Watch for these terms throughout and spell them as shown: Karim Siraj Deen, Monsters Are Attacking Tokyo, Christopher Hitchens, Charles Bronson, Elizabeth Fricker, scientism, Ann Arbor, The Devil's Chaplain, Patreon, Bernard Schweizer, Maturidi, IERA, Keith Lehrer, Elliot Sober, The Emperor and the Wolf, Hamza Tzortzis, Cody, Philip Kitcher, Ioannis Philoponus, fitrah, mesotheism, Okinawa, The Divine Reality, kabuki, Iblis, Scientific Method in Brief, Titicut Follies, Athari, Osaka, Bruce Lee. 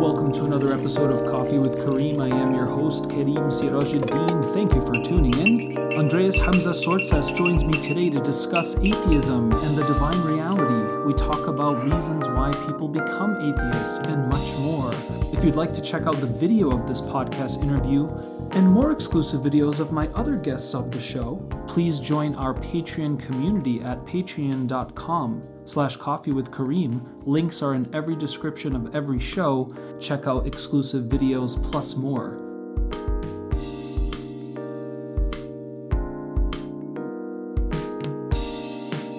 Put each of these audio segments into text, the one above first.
Welcome to another episode of Coffee with Karim. I am your host, Karim Siraj Deen. Thank you for tuning in. Andreas Hamza Sortsas joins me today to discuss atheism and the divine reality. We talk about reasons why people become atheists and much more. If you'd like to check out the video of this podcast interview and more exclusive videos of my other guests of the show, please join our Patreon community at patreon.com/coffeewithkarim. Links are in every description of every show. Check out exclusive videos plus more.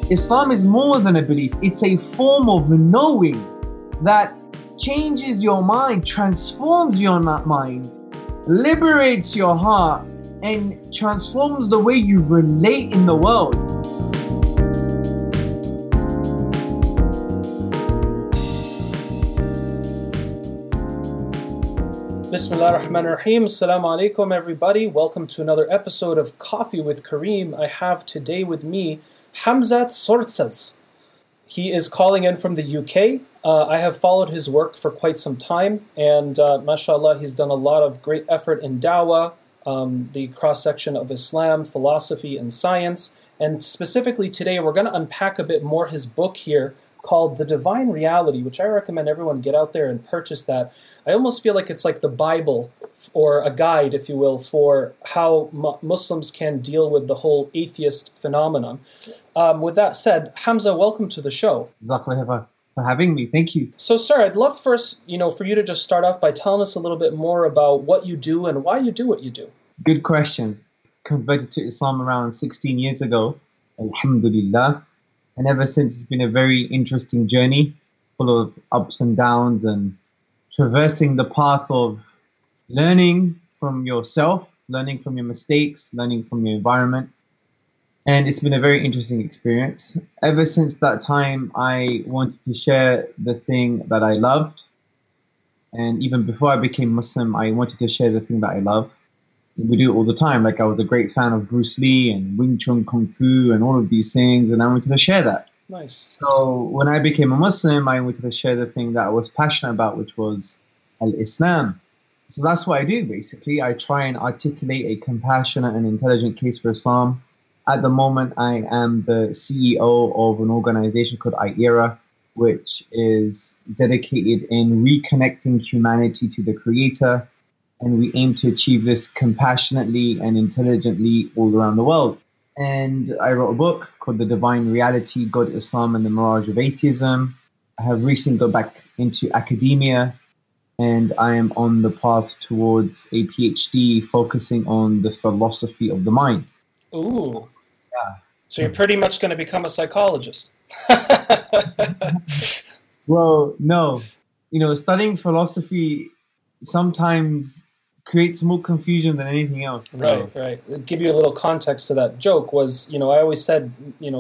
Islam is more than a belief. It's a form of knowing that changes your mind, transforms your mind, liberates your heart, and transforms the way you relate in the world. Bismillah ar-Rahman ar-Rahim. Assalamu alaikum, everybody. Welcome to another episode of Coffee with Karim. I have today with me Hamza Tzortzis. He is calling in from the UK. I have followed his work for quite some time, and mashallah, he's done a lot of great effort in dawah, the cross-section of Islam, philosophy, and science. And specifically today, we're going to unpack a bit more his book here, called The Divine Reality, which I recommend everyone get out there and purchase that. I almost feel like it's like the Bible, or a guide, if you will, for how Muslims can deal with the whole atheist phenomenon. With that said, Hamza, welcome to the show. JazakAllah for having me. Thank you. So, sir, I'd love first, for you to just start off by telling us a little bit more about what you do and why you do what you do. Good questions. Converted to Islam around 16 years ago, alhamdulillah. And ever since, it's been a very interesting journey, full of ups and downs, and traversing the path of learning from yourself, learning from your mistakes, learning from your environment. And it's been a very interesting experience. Ever since that time, I wanted to share the thing that I loved. And even before I became Muslim, I wanted to share the thing that I love. We do it all the time. Like, I was a great fan of Bruce Lee and Wing Chun Kung Fu and all of these things, and I wanted to share that. Nice. So when I became a Muslim, I wanted to share the thing that I was passionate about, which was Al-Islam. So that's what I do, basically. I try and articulate a compassionate and intelligent case for Islam. At the moment, I am the CEO of an organization called IERA, which is dedicated in reconnecting humanity to the Creator. And we aim to achieve this compassionately and intelligently all around the world. And I wrote a book called The Divine Reality, God, Islam, and the Mirage of Atheism. I have recently gone back into academia, and I am on the path towards a PhD focusing on the philosophy of the mind. Ooh. Yeah. So you're pretty much going to become a psychologist. Well, no. Studying philosophy sometimes creates more confusion than anything else. So. Right. I'll give you a little context to that joke was, I always said,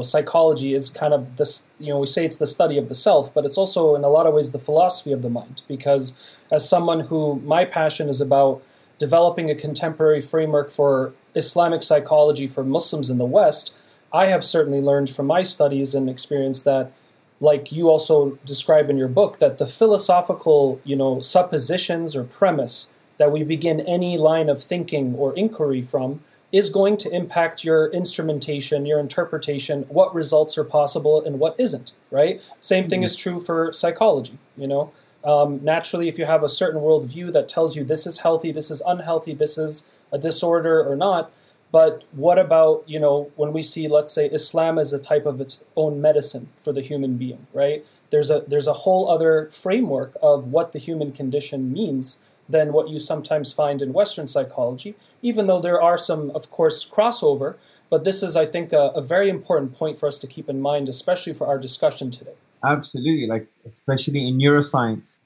psychology is kind of this, we say it's the study of the self, but it's also in a lot of ways the philosophy of the mind, because as someone who, my passion is about developing a contemporary framework for Islamic psychology for Muslims in the West, I have certainly learned from my studies and experience that, like you also describe in your book, that the philosophical, suppositions or premise that we begin any line of thinking or inquiry from is going to impact your instrumentation, your interpretation, what results are possible and what isn't, right? Same thing is true for psychology, Naturally, if you have a certain worldview that tells you this is healthy, this is unhealthy, this is a disorder or not, but what about, when we see, let's say, Islam as a type of its own medicine for the human being, right? There's a whole other framework of what the human condition means than what you sometimes find in Western psychology, even though there are some, of course, crossover. But this is, I think, a very important point for us to keep in mind, especially for our discussion today. Absolutely. Especially in neuroscience,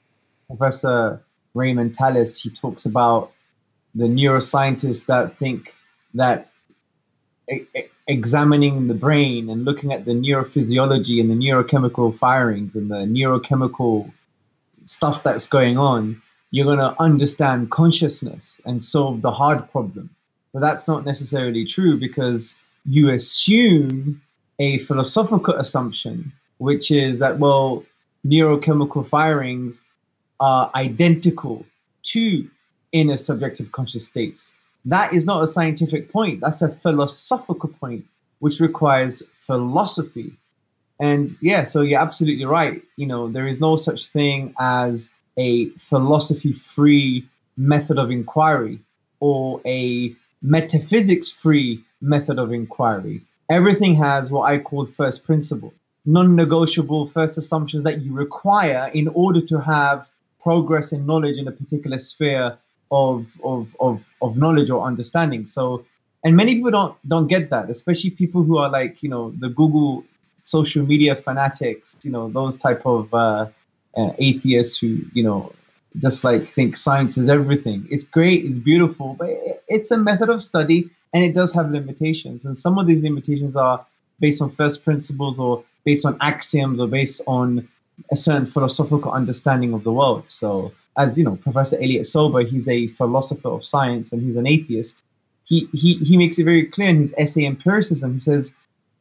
Professor Raymond Tallis, he talks about the neuroscientists that think that examining the brain and looking at the neurophysiology and the neurochemical firings and the neurochemical stuff that's going on, you're going to understand consciousness and solve the hard problem. But that's not necessarily true, because you assume a philosophical assumption, which is that, neurochemical firings are identical to inner subjective conscious states. That is not a scientific point. That's a philosophical point, which requires philosophy. And yeah, so you're absolutely right. You know, there is no such thing as a philosophy-free method of inquiry or a metaphysics-free method of inquiry. Everything has what I call first principles, non-negotiable first assumptions that you require in order to have progress in knowledge in a particular sphere of knowledge or understanding. So, and many people don't get that, especially people who are like, you know, the Google social media fanatics, you know, those type of atheists who, you know, just like think science is everything. It's great, it's beautiful, but it's a method of study and it does have limitations. And some of these limitations are based on first principles or based on axioms or based on a certain philosophical understanding of the world. So as you know, Professor Elliot Sober, he's a philosopher of science and he's an atheist. He makes it very clear in his essay Empiricism. He says,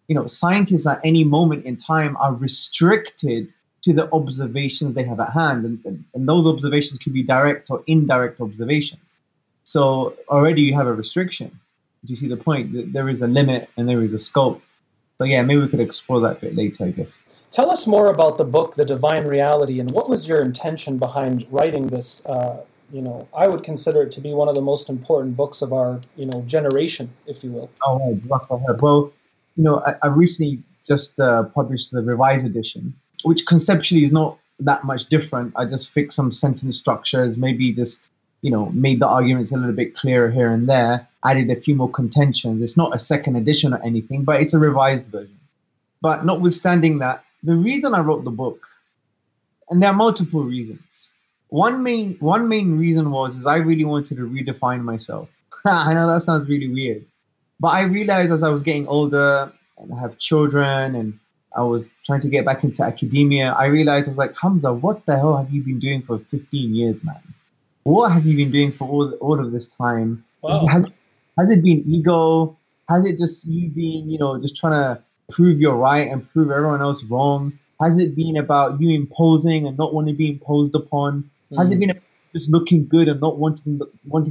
you know, scientists at any moment in time are restricted to the observations they have at hand. And those observations could be direct or indirect observations. So already you have a restriction. Do you see the point? There is a limit and there is a scope. So yeah, maybe we could explore that a bit later, I guess. Tell us more about the book, The Divine Reality, and what was your intention behind writing this? You know, I would consider it to be one of the most important books of our, you know, generation, if you will. Oh, well, you know, I recently just published the revised edition, which conceptually is not that much different. I just fixed some sentence structures, maybe just, you know, made the arguments a little bit clearer here and there, added a few more contentions. It's not a second edition or anything, but it's a revised version. But notwithstanding that, the reason I wrote the book, and there are multiple reasons. One main reason was I really wanted to redefine myself. I know that sounds really weird, but I realized as I was getting older and I have children and I was trying to get back into academia, I realized I was like, Hamza, what the hell have you been doing for 15 years, man? What have you been doing for all of this time? Wow. Has it been ego? Has it just you being, you know, just trying to prove you're right and prove everyone else wrong? Has it been about you imposing and not wanting to be imposed upon? Mm. Has it been about just looking good and not wanting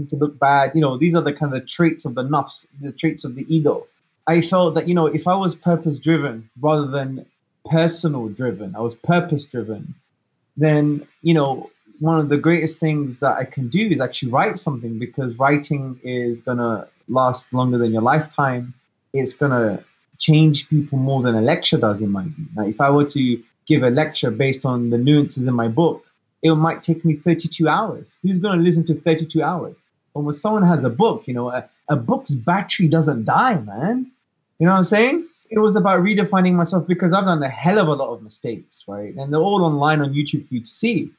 to look bad? You know, these are the kind of traits of the nafs, the traits of the ego. I felt that, you know, if I was purpose-driven rather than personal-driven, I was purpose-driven, then, you know, one of the greatest things that I can do is actually write something, because writing is going to last longer than your lifetime. It's going to change people more than a lecture does, in my view. Like if I were to give a lecture based on the nuances in my book, it might take me 32 hours. Who's going to listen to 32 hours? But when someone has a book, you know, a book's battery doesn't die, man. You know what I'm saying? It was about redefining myself, because I've done a hell of a lot of mistakes, right? And they're all online on YouTube for you to see.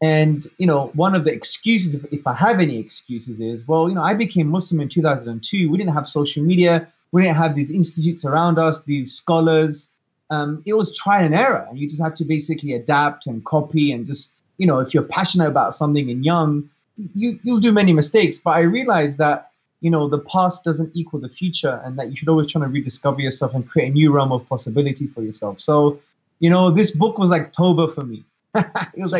And, you know, one of the excuses, if I have any excuses, is, well, you know, I became Muslim in 2002. We didn't have social media. We didn't have these institutes around us, these scholars. It was trial and error. And you just had to basically adapt and copy and just, you know, if you're passionate about something and young, you'll do many mistakes. But I realized that, you know, the past doesn't equal the future, and that you should always try to rediscover yourself and create a new realm of possibility for yourself. So, you know, this book was like Toba for me. It was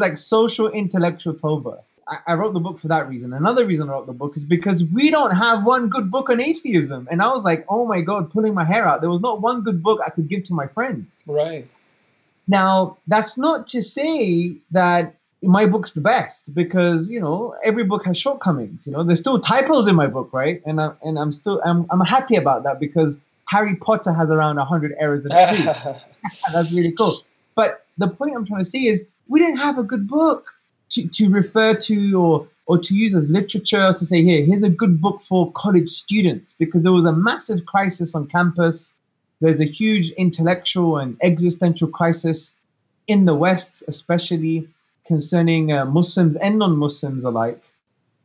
like social intellectual Toba. I wrote the book for that reason. Another reason I wrote the book is because we don't have one good book on atheism. And I was like, oh my God, pulling my hair out. There was not one good book I could give to my friends. Right. Now, that's not to say that my book's the best, because, you know, every book has shortcomings. You know, there's still typos in my book, right? And I'm happy about that, because Harry Potter has around 100 errors in it too. That's really cool. But the point I'm trying to say is we didn't have a good book to refer to or to use as literature, to say, here's a good book for college students, because there was a massive crisis on campus. There's a huge intellectual and existential crisis in the West, especially concerning Muslims and non-Muslims alike.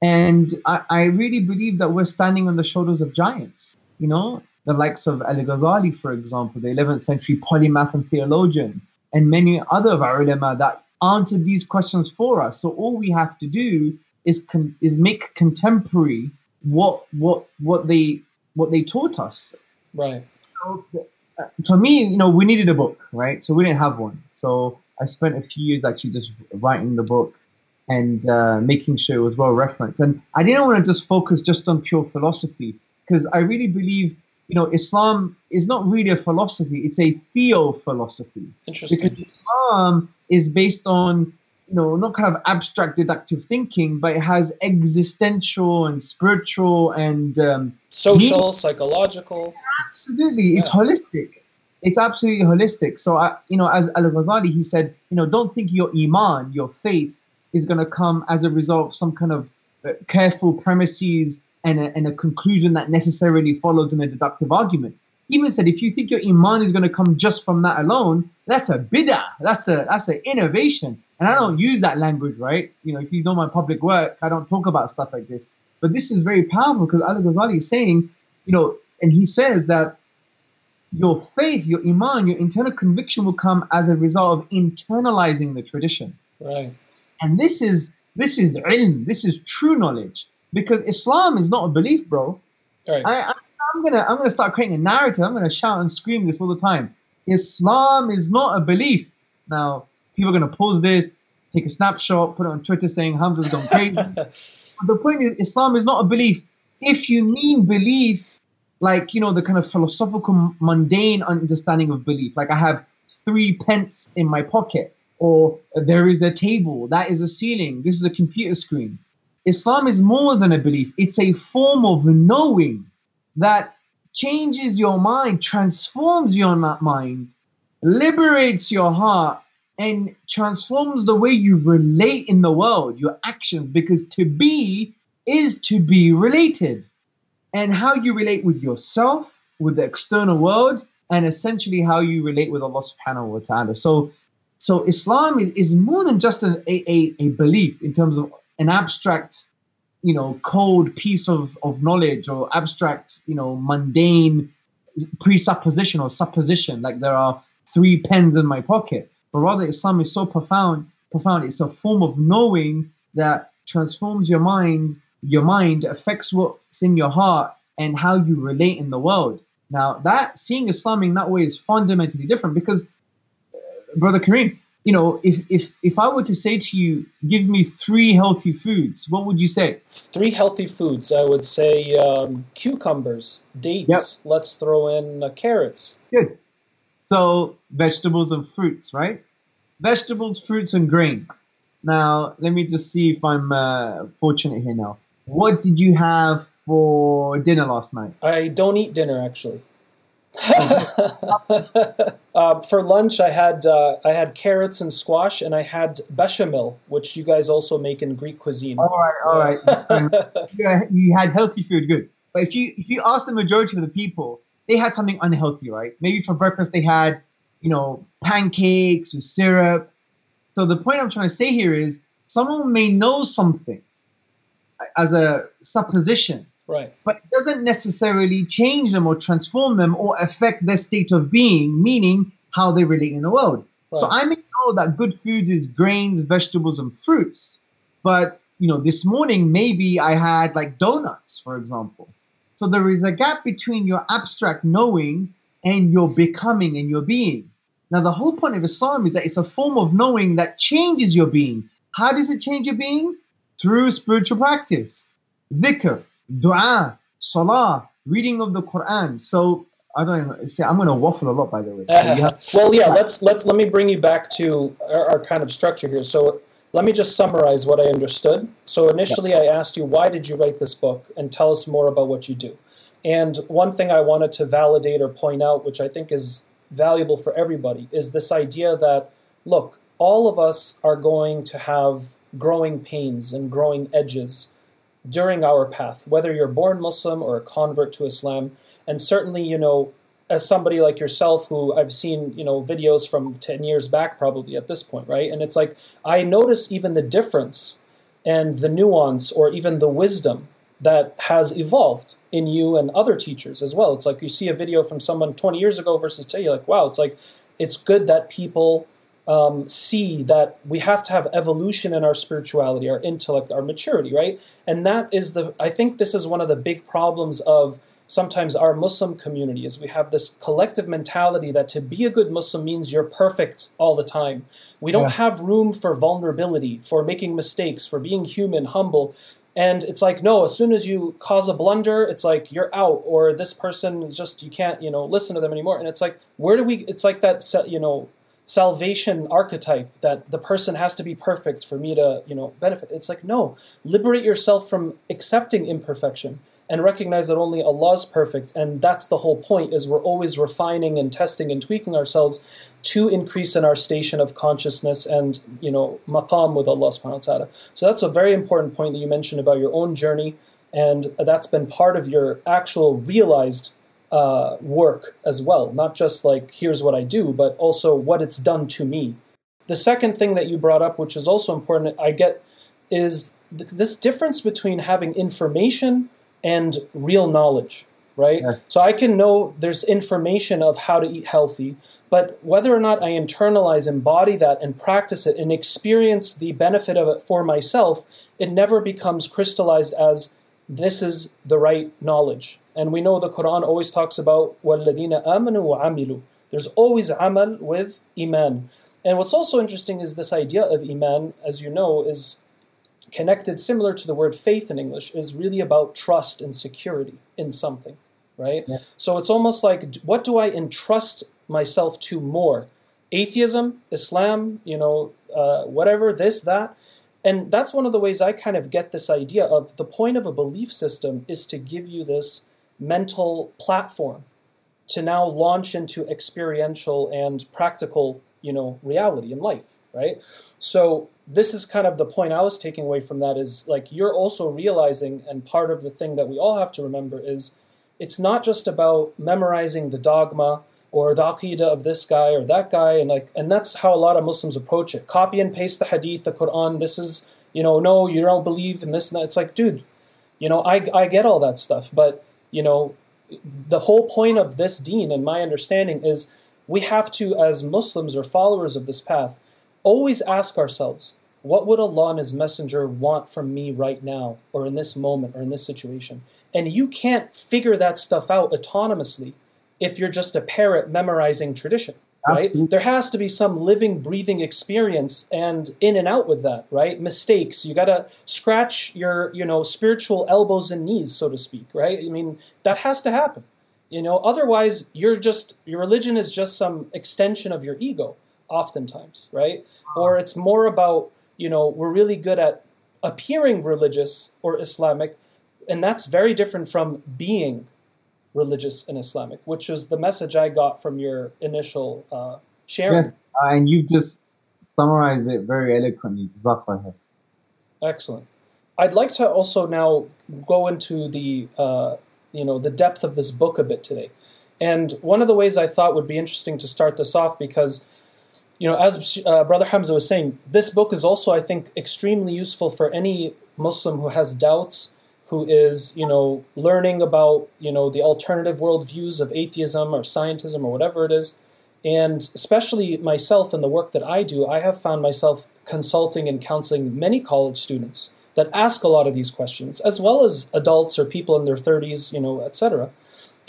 And I really believe that we're standing on the shoulders of giants, you know, the likes of Al-Ghazali, for example, the 11th century polymath and theologian, and many other of our ulema that answered these questions for us. So all we have to do is make contemporary what they taught us. Right. So for me, you know, we needed a book, right? So we didn't have one. So I spent a few years actually just writing the book and making sure it was well referenced. And I didn't want to just focus just on pure philosophy, because I really believe, you know, Islam is not really a philosophy, it's a theophilosophy. Interesting. Because Islam is based on, you know, not kind of abstract deductive thinking, but it has existential and spiritual and social, psychological. Absolutely, yeah. It's holistic. It's absolutely holistic. So, you know, as Al-Ghazali, he said, you know, don't think your iman, your faith, is going to come as a result of some kind of careful premises and a conclusion that necessarily follows in a deductive argument. He even said, if you think your iman is going to come just from that alone, that's a bid'ah. That's an innovation. And I don't use that language, right? You know, if you know my public work, I don't talk about stuff like this. But this is very powerful, because Al-Ghazali is saying, you know, and he says that your faith, your iman, your internal conviction will come as a result of internalizing the tradition. Right. And this is ilm, this is true knowledge, because Islam is not a belief, bro. Right. I'm gonna start creating a narrative. I'm gonna shout and scream this all the time. Islam is not a belief. Now people are gonna pause this, take a snapshot, put it on Twitter saying Hamza's gone crazy. But the point is, Islam is not a belief. If you mean belief, like, you know, the kind of philosophical, mundane understanding of belief, like I have 3 pence in my pocket, or there is a table, that is a ceiling, this is a computer screen. Islam is more than a belief. It's a form of knowing that changes your mind, transforms your mind, liberates your heart, and transforms the way you relate in the world, your actions, because to be is to be related. And how you relate with yourself, with the external world, and essentially how you relate with Allah subhanahu wa ta'ala. So Islam is more than just a belief in terms of an abstract, you know, cold piece of knowledge, or abstract, you know, mundane presupposition or supposition, like there are 3 pens in my pocket. But rather, Islam is so profound. It's a form of knowing that transforms your mind. Your mind affects what's in your heart and how you relate in the world. Now, that seeing Islam in that way is fundamentally different, because, Brother Karim, you know, if I were to say to you, give me 3 healthy foods, what would you say? 3 healthy foods, I would say cucumbers, dates, yep. Let's throw in carrots. Good. So, vegetables and fruits, right? Vegetables, fruits, and grains. Now, let me just see if I'm fortunate here now. What did you have for dinner last night? I don't eat dinner, actually. For lunch, I had carrots and squash, and I had bechamel, which you guys also make in Greek cuisine. All right. You had healthy food, good. But if you ask the majority of the people, they had something unhealthy, right? Maybe for breakfast they had, you know, pancakes with syrup. So the point I'm trying to say here is, someone may know something as a supposition, right? But it doesn't necessarily change them or transform them or affect their state of being, meaning how they relate in the world. Right. So I may know that good foods is grains, vegetables, and fruits, but, you know, this morning maybe I had like donuts, for example. So there is a gap between your abstract knowing and your becoming and your being. Now, the whole point of Islam is that it's a form of knowing that changes your being. How does it change your being? Through spiritual practice. Dhikr, dua, salah, reading of the Quran. So, I don't know, I'm going to waffle a lot, by the way. Let me bring you back to our kind of structure here. So, let me just summarize what I understood. So, initially I asked you, why did you write this book? And tell us more about what you do. And one thing I wanted to validate or point out, which I think is valuable for everybody, is this idea that, look, all of us are going to have growing pains and growing edges during our path, whether you're born Muslim or a convert to Islam. And certainly, you know, as somebody like yourself, who I've seen, you know, videos from 10 years back probably at this point, right? And it's like, I notice even the difference and the nuance, or even the wisdom that has evolved in you and other teachers as well. It's like you see a video from someone 20 years ago versus today, you're like, wow, it's like, it's good that people see that we have to have evolution in our spirituality, our intellect, our maturity, right? And that is I think this is one of the big problems of sometimes our Muslim community is we have this collective mentality that to be a good Muslim means you're perfect all the time. We don't have room for vulnerability, for making mistakes, for being human, humble. And it's like, no, as soon as you cause a blunder, it's like you're out, or this person is just, you can't, you know, listen to them anymore. And it's like, where do we, it's like that, you know, salvation archetype that the person has to be perfect for me to, you know, benefit. It's like, no, liberate yourself from accepting imperfection and recognize that only Allah is perfect. And that's the whole point, is we're always refining and testing and tweaking ourselves to increase in our station of consciousness and, you know, maqam with Allah subhanahu wa ta'ala. So that's a very important point that you mentioned about your own journey, and that's been part of your actual realized work as well, not just like, here's what I do, but also what it's done to me. The second thing that you brought up, which is also important, I get, is this difference between having information and real knowledge, right? Yes. So I can know there's information of how to eat healthy, but whether or not I internalize, embody that, and practice it, and experience the benefit of it for myself, it never becomes crystallized as this is the right knowledge. And we know the Quran always talks about وَالَّذِينَ آمَنُوا وَعَمِلُوا. There's always amal with iman. And what's also interesting is this idea of iman, as you know, is connected, similar to the word faith in English, is really about trust and security in something, right? Yeah. So it's almost like, what do I entrust myself to more? Atheism, Islam, you know, whatever, this, that. And that's one of the ways I kind of get this idea of the point of a belief system is to give you this mental platform to now launch into experiential and practical, you know, reality in life, right? So this is kind of the point I was taking away from that, is like, you're also realizing, and part of the thing that we all have to remember is it's not just about memorizing the dogma or the aqidah of this guy or that guy, and like, and that's how a lot of Muslims approach it. Copy and paste the hadith, the Quran, this is, you know, no, you don't believe in this and that. It's like, dude, you know, I get all that stuff, but, you know, the whole point of this deen, in my understanding, is we have to, as Muslims or followers of this path, always ask ourselves, what would Allah and His Messenger want from me right now, or in this moment, or in this situation? And you can't figure that stuff out autonomously if you're just a parrot memorizing tradition, right? Absolutely. There has to be some living, breathing experience and in and out with that, right? Mistakes. You got to scratch your, you know, spiritual elbows and knees, so to speak, right? I mean, that has to happen, you know? Otherwise, you're just, your religion is just some extension of your ego oftentimes, right? Or it's more about, you know, we're really good at appearing religious or Islamic, and that's very different from being religious and Islamic, which is the message I got from your initial sharing. Yes, and you've just summarized it very eloquently. Excellent. I'd like to also now go into the you know, the depth of this book a bit today. And one of the ways I thought would be interesting to start this off, because, you know, as Brother Hamza was saying, this book is also, I think, extremely useful for any Muslim who has doubts, who is, you know, learning about, you know, the alternative worldviews of atheism or scientism or whatever it is. And especially myself in the work that I do, I have found myself consulting and counseling many college students that ask a lot of these questions, as well as adults or people in their 30s, you know, etc.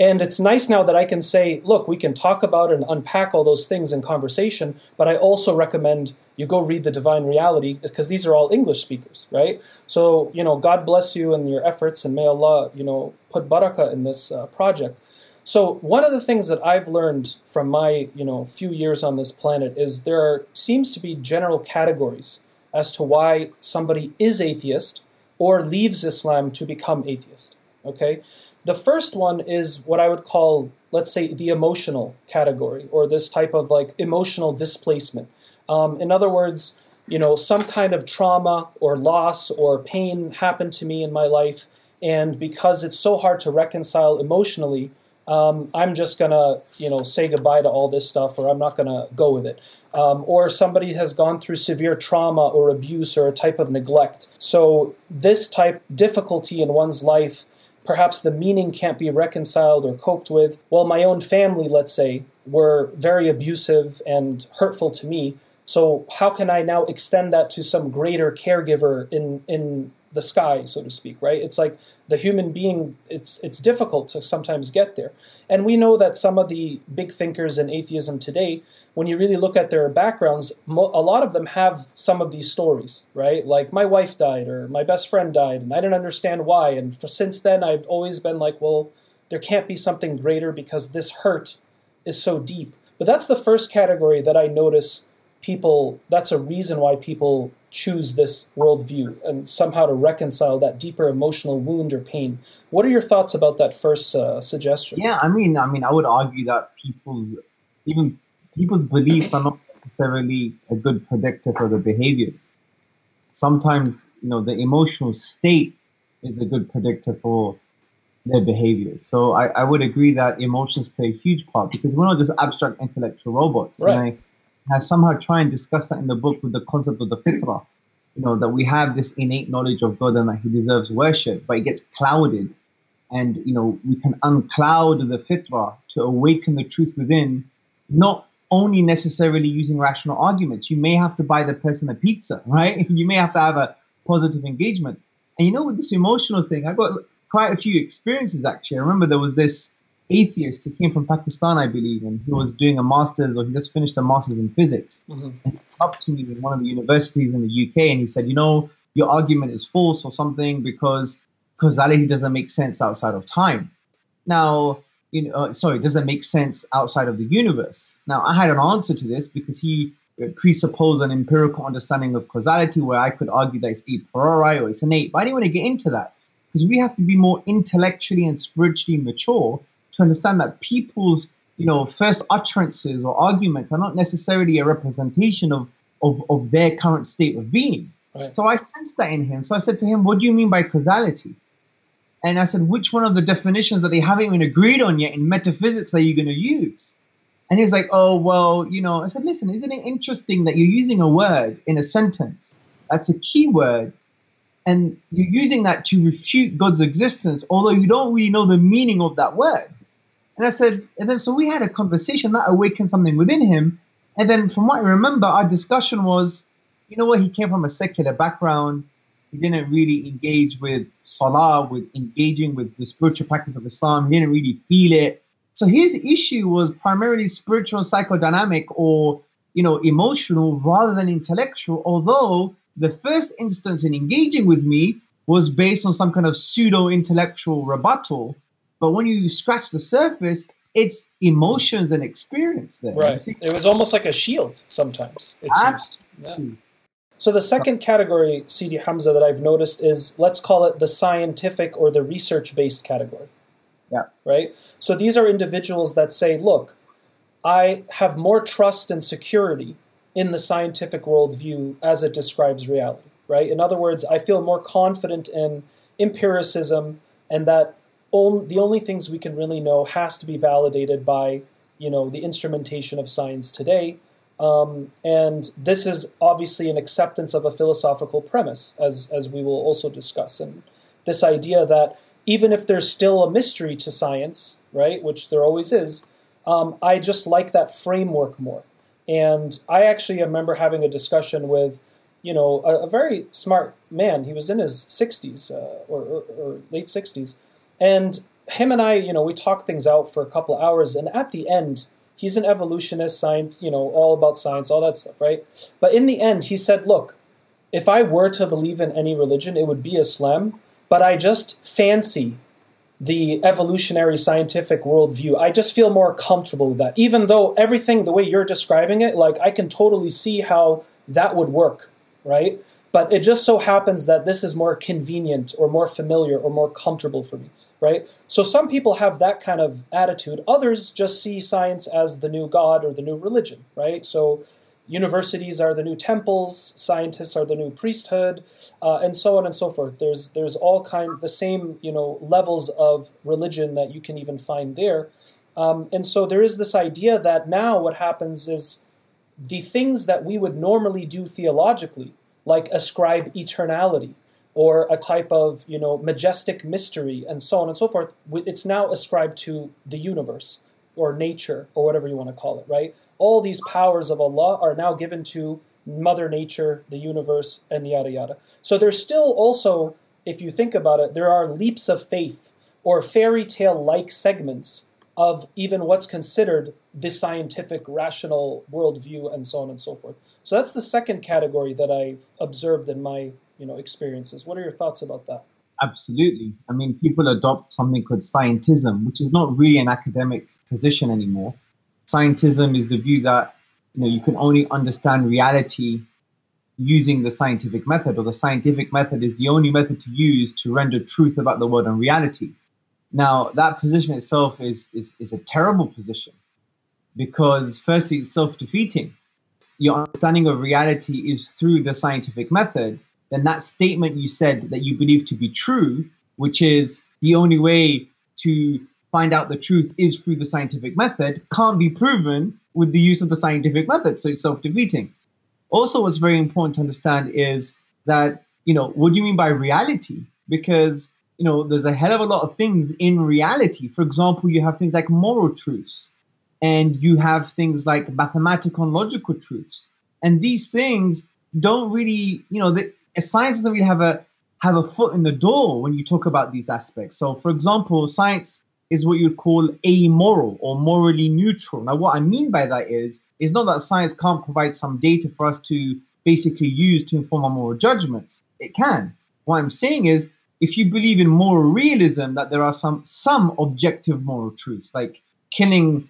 And it's nice now that I can say, look, we can talk about and unpack all those things in conversation, but I also recommend you go read The Divine Reality, because these are all English speakers, right? So, you know, God bless you and your efforts, and may Allah, you know, put barakah in this project. So one of the things that I've learned from my, you know, few years on this planet is there seems to be general categories as to why somebody is atheist or leaves Islam to become atheist, okay? The first one is what I would call, let's say, the emotional category, or this type of like emotional displacement. In other words, you know, some kind of trauma or loss or pain happened to me in my life, and because it's so hard to reconcile emotionally, I'm just going to, you know, say goodbye to all this stuff, or I'm not going to go with it. Or somebody has gone through severe trauma or abuse or a type of neglect. So this type of difficulty in one's life, perhaps the meaning can't be reconciled or coped with. Well, my own family, let's say, were very abusive and hurtful to me. So how can I now extend that to some greater caregiver in the sky, so to speak, right? It's like the human being, it's difficult to sometimes get there. And we know that some of the big thinkers in atheism today, when you really look at their backgrounds, a lot of them have some of these stories, right? Like, my wife died, or my best friend died, and I didn't understand why. And since then, I've always been like, well, there can't be something greater because this hurt is so deep. But that's the first category that I notice people, that's a reason why people choose this worldview and somehow to reconcile that deeper emotional wound or pain. What are your thoughts about that first suggestion? Yeah, I mean, I would argue that people's beliefs are not necessarily a good predictor for their behaviors. Sometimes, you know, the emotional state is a good predictor for their behavior. So I would agree that emotions play a huge part, because we're not just abstract intellectual robots. Right. And I somehow try and discuss that in the book with the concept of the fitrah, you know, that we have this innate knowledge of God and that he deserves worship, but it gets clouded. And, you know, we can uncloud the fitrah to awaken the truth within, not only necessarily using rational arguments. You may have to buy the person a pizza, right? You may have to have a positive engagement. And, you know, with this emotional thing, I got quite a few experiences, actually. I remember there was this atheist who came from Pakistan, I believe, and he was doing a master's, or he just finished a master's in physics. Mm-hmm. And he came up to me in one of the universities in the UK, and he said, you know, your argument is false or something because causality doesn't make sense outside of time. Now, you know, doesn't make sense outside of the universe. Now, I had an answer to this because he presupposed an empirical understanding of causality where I could argue that it's a priori or it's innate. But I didn't want to get into that because we have to be more intellectually and spiritually mature to understand that people's, you know, first utterances or arguments are not necessarily a representation of their current state of being. Right. So I sensed that in him. So I said to him, what do you mean by causality? And I said, which one of the definitions that they haven't even agreed on yet in metaphysics are you going to use? And he was like, oh, well, you know, I said, listen, isn't it interesting that you're using a word in a sentence that's a key word, and you're using that to refute God's existence, although you don't really know the meaning of that word. And I said, and then so we had a conversation that awakened something within him. And then from what I remember, our discussion was, you know what, he came from a secular background. He didn't really engage with salah, with engaging with the spiritual practice of Islam. He didn't really feel it. So his issue was primarily spiritual, psychodynamic, or, you know, emotional rather than intellectual. Although the first instance in engaging with me was based on some kind of pseudo-intellectual rebuttal. But when you scratch the surface, it's emotions and experience there. Right. It was almost like a shield sometimes. Absolutely. So the second category, Sidi Hamza, that I've noticed is, let's call it the scientific or the research-based category. Yeah. Right? So these are individuals that say, look, I have more trust and security in the scientific worldview as it describes reality, right? In other words, I feel more confident in empiricism, and that the only things we can really know has to be validated by, you know, the instrumentation of science today. And this is obviously an acceptance of a philosophical premise, as we will also discuss. And this idea that even if there's still a mystery to science, right, which there always is, I just like that framework more. And I actually remember having a discussion with, you know, a very smart man. He was in his 60s or late 60s. And him and I, you know, we talked things out for a couple of hours. And at the end, he's an evolutionist, science, you know, all about science, all that stuff, right? But in the end, he said, look, if I were to believe in any religion, it would be Islam, but I just fancy the evolutionary scientific worldview. I just feel more comfortable with that. Even though everything, the way you're describing it, like, I can totally see how that would work, right? But it just so happens that this is more convenient or more familiar or more comfortable for me. Right? So some people have that kind of attitude. Others just see science as the new God or the new religion, right? So universities are the new temples, scientists are the new priesthood, and so on and so forth. There's all the same, you know, levels of religion that you can even find there. And so there is this idea that now what happens is the things that we would normally do theologically, like ascribe eternality, or a type of, you know, majestic mystery, and so on and so forth, it's now ascribed to the universe, or nature, or whatever you want to call it, right? All these powers of Allah are now given to Mother Nature, the universe, and yada yada. So there's still also, if you think about it, there are leaps of faith or fairy tale-like segments of even what's considered the scientific, rational worldview, and so on and so forth. So that's the second category that I've observed in my experiences. What are your thoughts about that? Absolutely. I mean, people adopt something called scientism, which is not really an academic position anymore. Scientism is the view that you can only understand reality using the scientific method, or the scientific method is the only method to use to render truth about the world and reality. Now, that position itself is a terrible position because, firstly, it's self-defeating. Your understanding of reality is through the scientific method. Then that statement you said that you believe to be true, which is the only way to find out the truth is through the scientific method, can't be proven with the use of the scientific method, so it's self-defeating. Also, what's very important to understand is that, what do you mean by reality? Because, there's a hell of a lot of things in reality. For example, you have things like moral truths, and you have things like mathematical and logical truths. And these things don't really, science doesn't really have a foot in the door when you talk about these aspects. So, for example, science is what you'd call amoral or morally neutral. Now, what I mean by that is, it's not that science can't provide some data for us to basically use to inform our moral judgments. It can. What I'm saying is, if you believe in moral realism, that there are some objective moral truths, like killing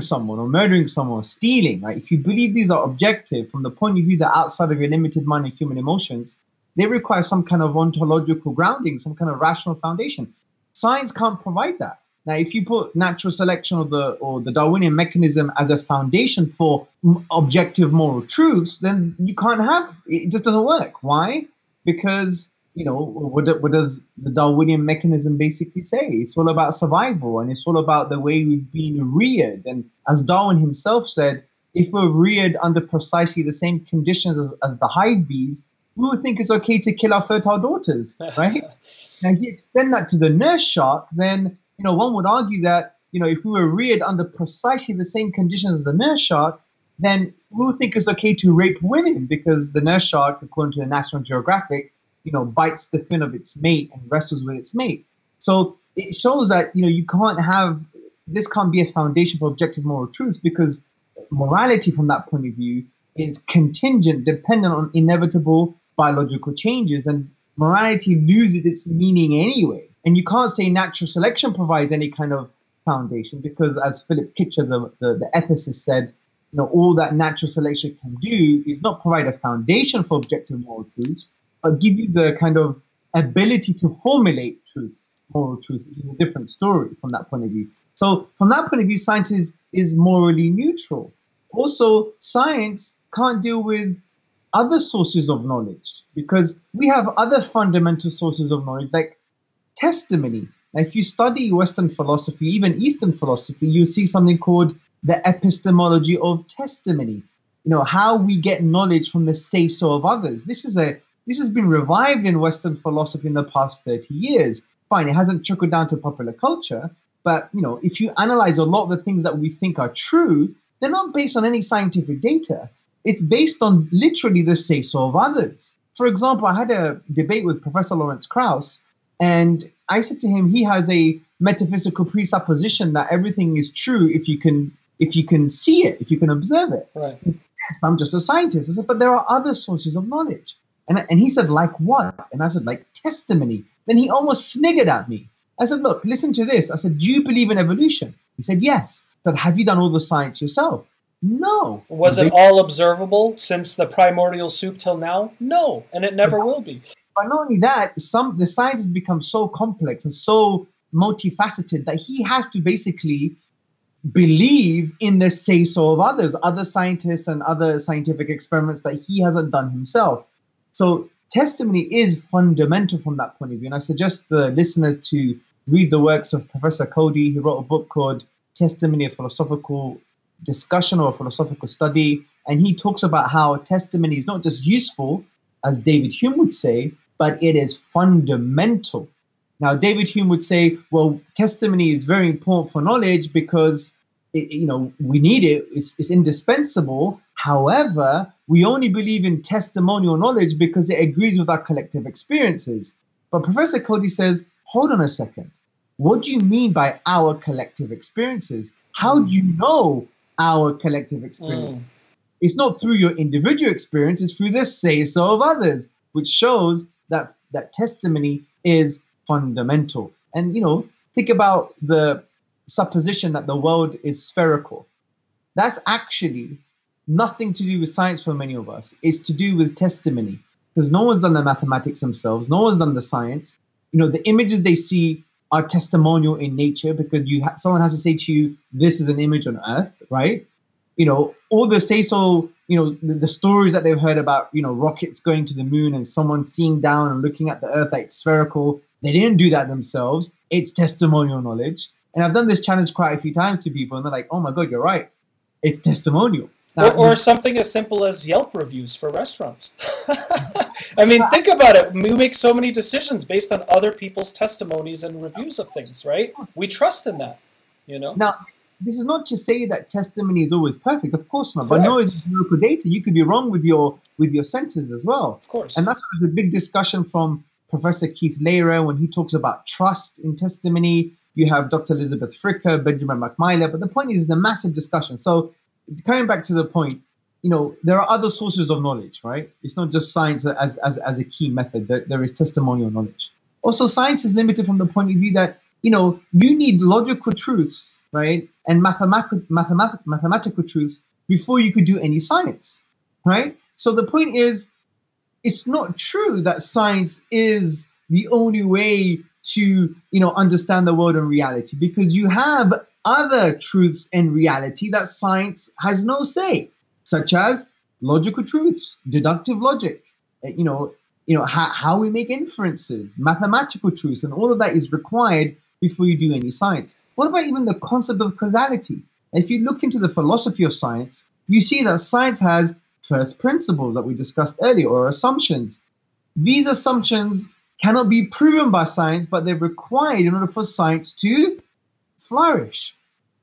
someone or murdering someone or stealing, right? If you believe these are objective from the point of view that outside of your limited mind and human emotions, they require some kind of ontological grounding, some kind of rational foundation. Science can't provide that. Now, if you put natural selection or the Darwinian mechanism as a foundation for objective moral truths, then you can't have it. Just doesn't work. Why? Because what does the Darwinian mechanism basically say? It's all about survival, and it's all about the way we've been reared. And as Darwin himself said, if we're reared under precisely the same conditions as the hive bees, we would think it's okay to kill our fertile daughters, right? Now, if you extend that to the nurse shark, then, one would argue that, if we were reared under precisely the same conditions as the nurse shark, then we would think it's okay to rape women because the nurse shark, according to the National Geographic, bites the fin of its mate and wrestles with its mate. So it shows that, this can't be a foundation for objective moral truths because morality from that point of view is contingent, dependent on inevitable biological changes, and morality loses its meaning anyway. And you can't say natural selection provides any kind of foundation because, as Philip Kitcher, the ethicist, said, all that natural selection can do is not provide a foundation for objective moral truths, but give you the kind of ability to formulate truth, moral truth, which is a different story from that point of view. So from that point of view, science is morally neutral. Also, science can't deal with other sources of knowledge because we have other fundamental sources of knowledge like testimony. Now, if you study Western philosophy, even Eastern philosophy, you see something called the epistemology of testimony. How we get knowledge from the say-so of others. This has been revived in Western philosophy in the past 30 years. Fine, it hasn't trickled down to popular culture, but if you analyze a lot of the things that we think are true, they're not based on any scientific data. It's based on literally the say-so of others. For example, I had a debate with Professor Lawrence Krauss, and I said to him, he has a metaphysical presupposition that everything is true if you can see it, if you can observe it. Right. He said, yes, I'm just a scientist. I said, but there are other sources of knowledge. And he said, like what? And I said, like testimony. Then he almost sniggered at me. I said, look, listen to this. I said, do you believe in evolution? He said, yes. I said, have you done all the science yourself? No. Was it all observable since the primordial soup till now? No, and it never will be. But not only that, the science has become so complex and so multifaceted that he has to basically believe in the say-so of others, other scientists and other scientific experiments that he hasn't done himself. So testimony is fundamental from that point of view. And I suggest the listeners to read the works of Professor Cody. He wrote a book called Testimony, a Philosophical Discussion or a Philosophical Study, and he talks about how testimony is not just useful, as David Hume would say, but it is fundamental. Now, David Hume would say, well, testimony is very important for knowledge because we need it, it's indispensable. However, we only believe in testimonial knowledge because it agrees with our collective experiences. But Professor Cody says, hold on a second. What do you mean by our collective experiences? How do you know our collective experience? It's not through your individual experience, it's through the say-so of others, which shows that testimony is fundamental. And, you know, think about the supposition that the world is spherical. That's actually nothing to do with science for many of us. It's to do with testimony, because no one's done the mathematics themselves. No one's done the science. You know, the images they see are testimonial in nature because someone has to say to you, this is an image on Earth, right? You know, all the say-so, you know, the stories that they've heard about, you know, rockets going to the moon and someone seeing down and looking at the Earth like it's spherical. They didn't do that themselves. It's testimonial knowledge. And I've done this challenge quite a few times to people, and they're like, oh my God, you're right. It's testimonial. Or something as simple as Yelp reviews for restaurants. I mean, think about it. We make so many decisions based on other people's testimonies and reviews of things, right? We trust in that, you know? Now, this is not to say that testimony is always perfect. Of course not. Correct. But no, it's empirical data. You could be wrong with your senses as well. Of course. And that's what was a big discussion from Professor Keith Lehrer when he talks about trust in testimony. You have Dr. Elizabeth Fricker, Benjamin McMyler. But the point is, it's a massive discussion. So coming back to the point, you know, there are other sources of knowledge, right? It's not just science as a key method. There is testimonial knowledge. Also, science is limited from the point of view that, you know, you need logical truths, right? And mathematical truths before you could do any science, right? So the point is, it's not true that science is the only way to, you know, understand the world and reality, because you have other truths and reality that science has no say, such as logical truths, deductive logic, you know how we make inferences, mathematical truths, and all of that is required before you do any science. What about even the concept of causality? If you look into the philosophy of science, you see that science has first principles that we discussed earlier, or assumptions. These assumptions cannot be proven by science, but they're required in order for science to flourish.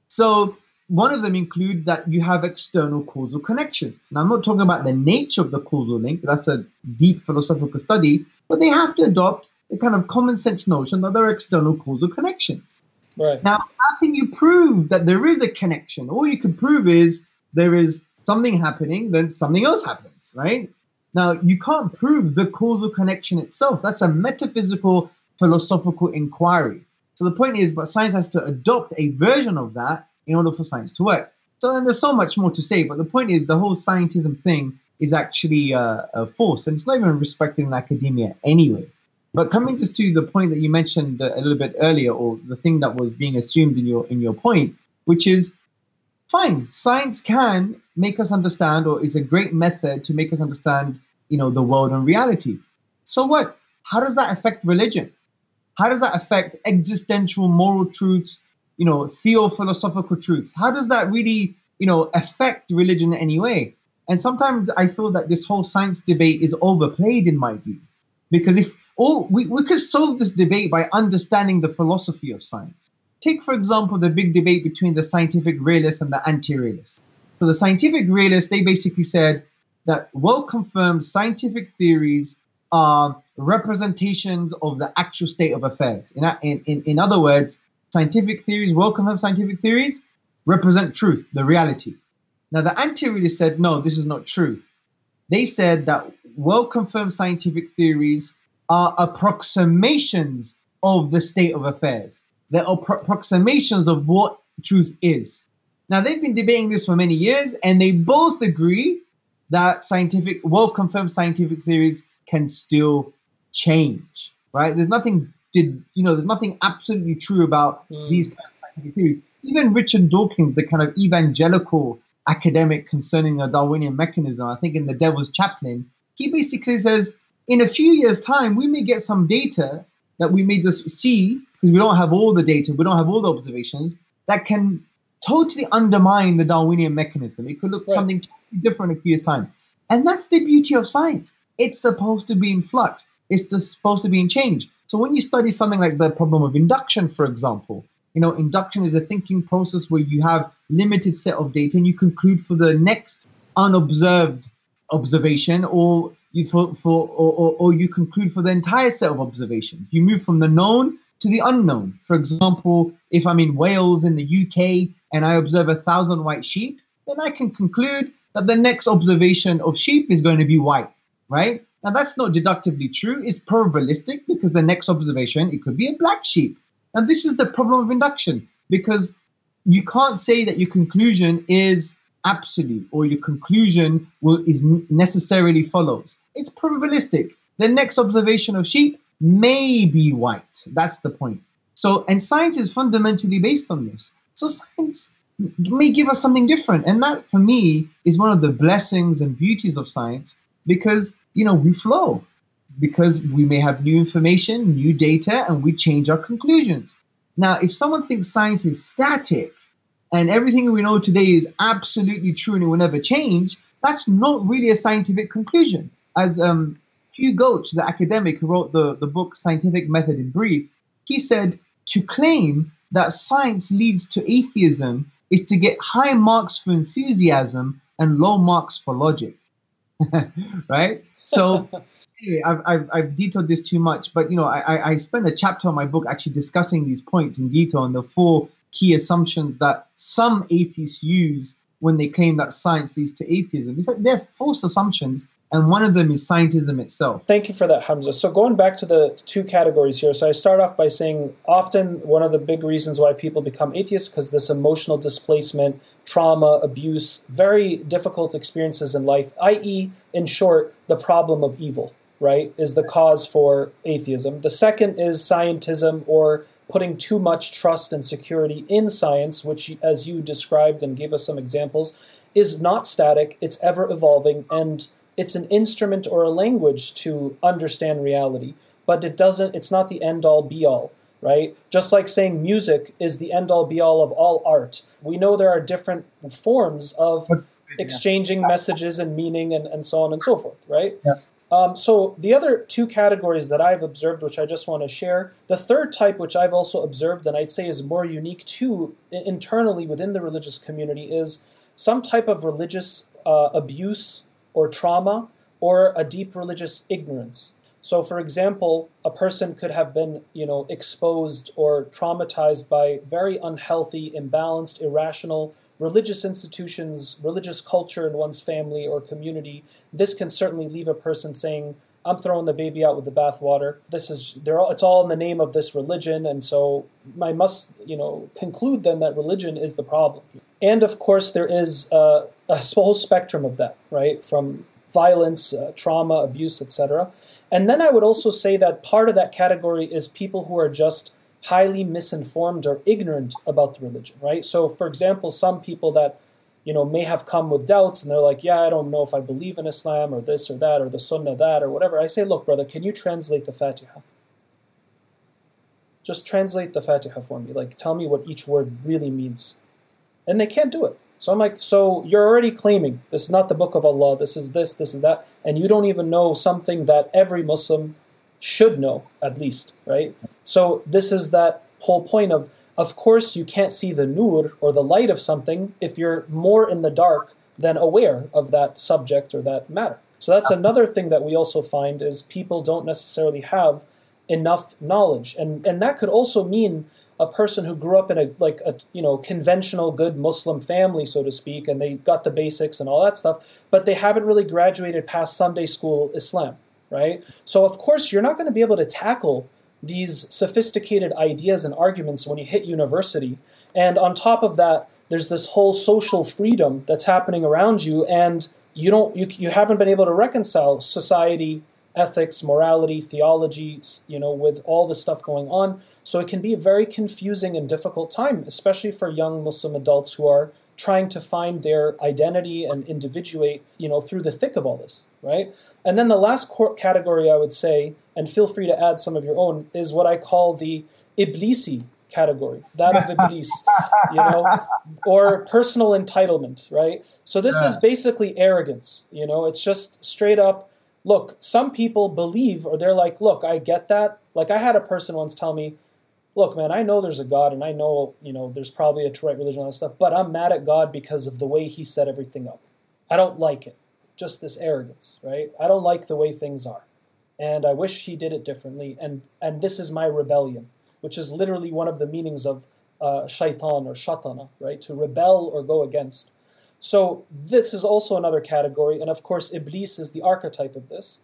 So one of them include that you have external causal connections. Now, I'm not talking about the nature of the causal link. That's a deep philosophical study, but they have to adopt the kind of common sense notion that there are external causal connections. Right. Now, how can you prove that there is a connection? All you can prove is there is something happening, then something else happens, right? Now, you can't prove the causal connection itself. That's a metaphysical philosophical inquiry. So the point is, but science has to adopt a version of that in order for science to work. So, and there's so much more to say, but the point is the whole scientism thing is actually a force, and it's not even respected in academia anyway. But coming just to the point that you mentioned a little bit earlier, or the thing that was being assumed in your point, which is, fine, science can make us understand, or is a great method to make us understand, you know, the world and reality. So what? How does that affect religion? How does that affect existential moral truths, you know, theophilosophical truths? How does that really, you know, affect religion in any way? And sometimes I feel that this whole science debate is overplayed in my view, because if we could solve this debate by understanding the philosophy of science. Take, for example, the big debate between the scientific realists and the anti-realists. So the scientific realists, they basically said that well-confirmed scientific theories are representations of the actual state of affairs. In other words, scientific theories, well-confirmed scientific theories, represent truth, the reality. Now, the anti-realists said, no, this is not true. They said that well-confirmed scientific theories are approximations of the state of affairs. They're approximations of what truth is. Now, they've been debating this for many years, and they both agree that scientific, well-confirmed scientific theories can still change, right? There's nothing absolutely true about these kind of scientific theories. Even Richard Dawkins, the kind of evangelical academic concerning the Darwinian mechanism, I think in The Devil's Chaplain, he basically says, in a few years' time, we may get some data that we may just see, because we don't have all the data, we don't have all the observations, that can totally undermine the Darwinian mechanism. It could look something totally different in a few years' time. And that's the beauty of science. It's supposed to be in flux. It's supposed to be in change. So when you study something like the problem of induction, for example, you know, induction is a thinking process where you have limited set of data and you conclude for the next unobserved observation, or you or you conclude for the entire set of observations. You move from the known to the unknown. For example, if I'm in Wales in the UK and I observe 1,000 white sheep, then I can conclude that the next observation of sheep is going to be white, right? Now, that's not deductively true. It's probabilistic, because the next observation, it could be a black sheep. And this is the problem of induction, because you can't say that your conclusion is absolute or your conclusion is necessarily follows. It's probabilistic. The next observation of sheep may be white. That's the point. So, and science is fundamentally based on this. So science may give us something different. And that, for me, is one of the blessings and beauties of science, because, you know, we flow, because we may have new information, new data, and we change our conclusions. Now, if someone thinks science is static and everything we know today is absolutely true and it will never change, that's not really a scientific conclusion. As Hugh Goach, the academic who wrote the book Scientific Method in Brief, he said, to claim that science leads to atheism is to get high marks for enthusiasm and low marks for logic. Right? So anyway, I've detailed this too much, but you know, I spent a chapter in my book actually discussing these points in detail and the four key assumptions that some atheists use when they claim that science leads to atheism. It's like they're false assumptions, and one of them is scientism itself. Thank you for that, Hamza. So going back to the two categories here, so I start off by saying often one of the big reasons why people become atheists because this emotional displacement, trauma, abuse, very difficult experiences in life, i.e., in short, the problem of evil, right, is the cause for atheism. The second is scientism, or putting too much trust and security in science, which, as you described and gave us some examples, is not static, it's ever-evolving, and it's an instrument or a language to understand reality, but it doesn't, it's not the end-all, be-all. Right? Just like saying music is the end-all be-all of all art. We know there are different forms of exchanging messages and meaning and so on and so forth, right? Yeah. So the other two categories that I've observed, which I just want to share, the third type, which I've also observed and I'd say is more unique to internally within the religious community, is some type of religious abuse or trauma or a deep religious ignorance. So, for example, a person could have been, you know, exposed or traumatized by very unhealthy, imbalanced, irrational religious institutions, religious culture in one's family or community. This can certainly leave a person saying, "I'm throwing the baby out with the bathwater. This is it's all in the name of this religion, and so I must, you know, conclude then that religion is the problem." And of course, there is a whole spectrum of that, right? From violence, trauma, abuse, etc. And then I would also say that part of that category is people who are just highly misinformed or ignorant about the religion, right? So, for example, some people that, you know, may have come with doubts and they're like, yeah, I don't know if I believe in Islam or this or that or the Sunnah that or whatever. I say, look, brother, can you translate the Fatiha? Just translate the Fatiha for me. Like, tell me what each word really means. And they can't do it. So I'm like, so you're already claiming this is not the book of Allah, this is this, this is that, and you don't even know something that every Muslim should know, at least, right? So this is that whole point of course, you can't see the nur or the light of something if you're more in the dark than aware of that subject or that matter. So that's another thing that we also find is people don't necessarily have enough knowledge. And that could also mean a person who grew up in a you know, conventional good Muslim family, so to speak, and they got the basics and all that stuff, but they haven't really graduated past Sunday school Islam, right? So of course, you're not going to be able to tackle these sophisticated ideas and arguments when you hit university. And on top of that, there's this whole social freedom that's happening around you, and you haven't been able to reconcile society, ethics, morality, theology, you know, with all the stuff going on. So it can be a very confusing and difficult time, especially for young Muslim adults who are trying to find their identity and individuate, you know, through the thick of all this, right? And then the last category I would say, and feel free to add some of your own, is what I call the Iblisi category, that of Iblis, you know, or personal entitlement, right? So this is basically arrogance, you know, it's just straight up, look, some people believe, or they're like, look, I get that. Like, I had a person once tell me, look, man, I know there's a God, and I know, you know, there's probably a true right religion and all that stuff, but I'm mad at God because of the way he set everything up, I don't like it. Just this arrogance, right? I don't like the way things are, and I wish he did it differently, and this is my rebellion, which is literally one of the meanings of shaitan or shatana, right? To rebel or go against. So this is also another category, and of course Iblis is the archetype of this.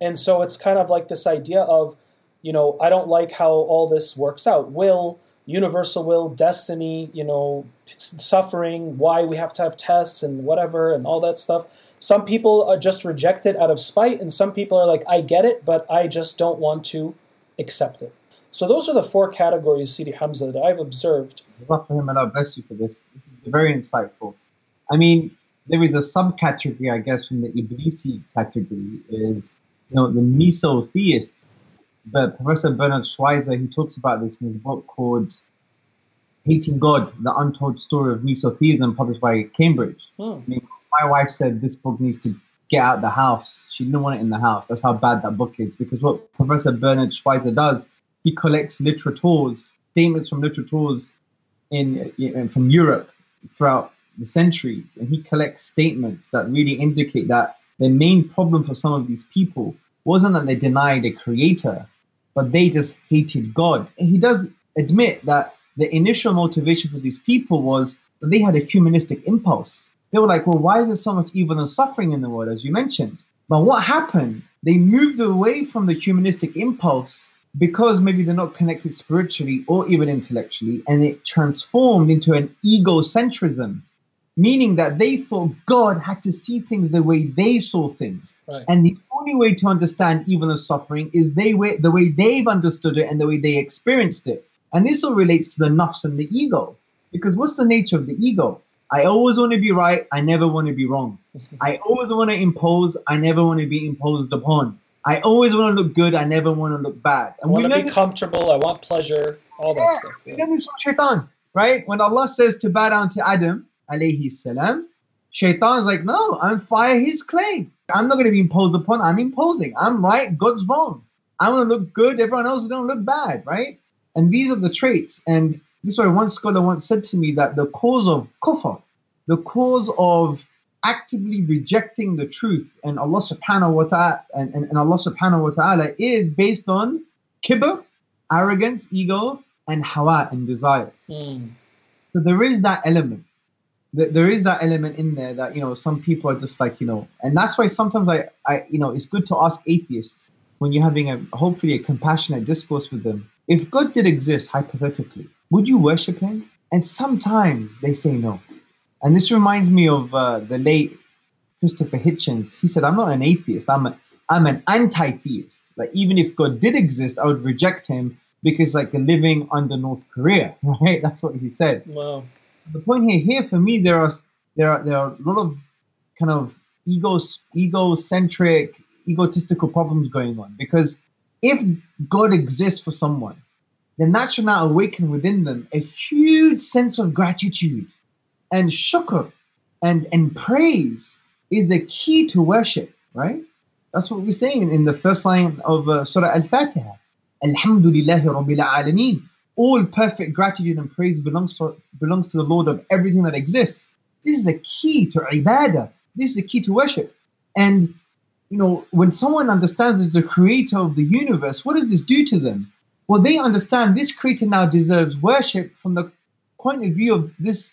And so it's kind of like this idea of, you know, I don't like how all this works out. Will, universal will, destiny, you know, suffering, why we have to have tests and whatever and all that stuff. Some people are just reject it out of spite, and some people are like, I get it, but I just don't want to accept it. So those are the four categories, Sidi Hamza, that I've observed. Allah bless you for this. This is very insightful. I mean, there is a subcategory, I guess, from the Iblisi category is, you know, the mesotheists. But Professor Bernard Schweizer, he talks about this in his book called Hating God, The Untold Story of Mesotheism, published by Cambridge. I mean, my wife said this book needs to get out the house. She didn't want it in the house. That's how bad that book is. Because what Professor Bernard Schweizer does, he collects literatures, statements from literatures in from Europe throughout the centuries. And he collects statements that really indicate that the main problem for some of these people wasn't that they denied a creator, but they just hated God. And he does admit that the initial motivation for these people was that they had a humanistic impulse. They were like, well, why is there so much evil and suffering in the world, as you mentioned? But what happened? They moved away from the humanistic impulse because maybe they're not connected spiritually or even intellectually, and it transformed into an egocentrism, meaning that they thought God had to see things the way they saw things. Right. And the only way to understand evil and suffering is the way they've understood it and the way they experienced it. And this all relates to the nafs and the ego. Because what's the nature of the ego? I always want to be right. I never want to be wrong. I always want to impose. I never want to be imposed upon. I always want to look good. I never want to look bad. And I want to be comfortable. I want pleasure. All that stuff. Yeah. We know this from Shaitan, right? When Allah says to bow down to Adam, alayhi salam, Shaitan's like, no, I'm fire his clay. I'm not going to be imposed upon. I'm imposing. I'm right. God's wrong. I want to look good. Everyone else is going to look bad, right? And these are the traits. And this is why one scholar once said to me that the cause of kufr, the cause of actively rejecting the truth and Allah subhanahu wa ta'ala and Allah subhanahu wa ta'ala is based on kibr, arrogance, ego, and hawa and desires. So there is that element. There is that element in there that, you know, some people are just like, you know, and that's why sometimes I you know, it's good to ask atheists when you're having hopefully a compassionate discourse with them. If God did exist, hypothetically, would you worship him? And sometimes they say no. And this reminds me of the late Christopher Hitchens. He said, I'm not an atheist. I'm an anti-theist. Like, even if God did exist, I would reject him because, like, living under North Korea, right? That's what he said. Wow. The point here for me, there are a lot of kind of egocentric, egotistical problems going on. Because if God exists for someone, then that should now awaken within them a huge sense of gratitude. And shukr and praise is the key to worship, right? That's what we're saying in the first line of Surah Al-Fatiha. Alhamdulillahi Rabbil Alameen. All perfect gratitude and praise belongs to the Lord of everything that exists. This is the key to ibadah. This is the key to worship. And, you know, when someone understands that the creator of the universe, what does this do to them? Well, they understand this creator now deserves worship from the point of view of this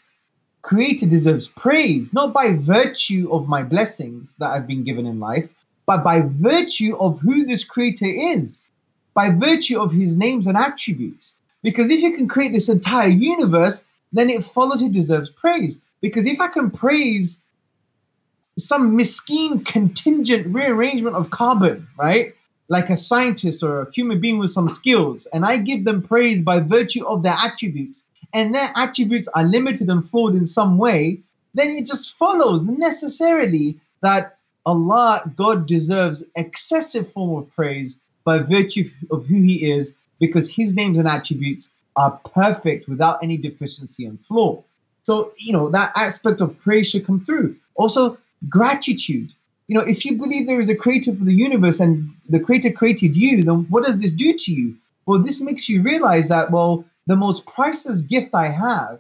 creator deserves praise, not by virtue of my blessings that I've been given in life, but by virtue of who this creator is, by virtue of his names and attributes. Because if you can create this entire universe, then it follows he deserves praise. Because if I can praise some miskeen contingent rearrangement of carbon, right, like a scientist or a human being with some skills, and I give them praise by virtue of their attributes, and their attributes are limited and flawed in some way, then it just follows necessarily that Allah, God, deserves excessive form of praise by virtue of who he is, because his names and attributes are perfect without any deficiency and flaw. So, you know, that aspect of praise should come through. Also, gratitude. You know, if you believe there is a creator for the universe and the creator created you, then what does this do to you? Well, this makes you realize that, well, the most priceless gift I have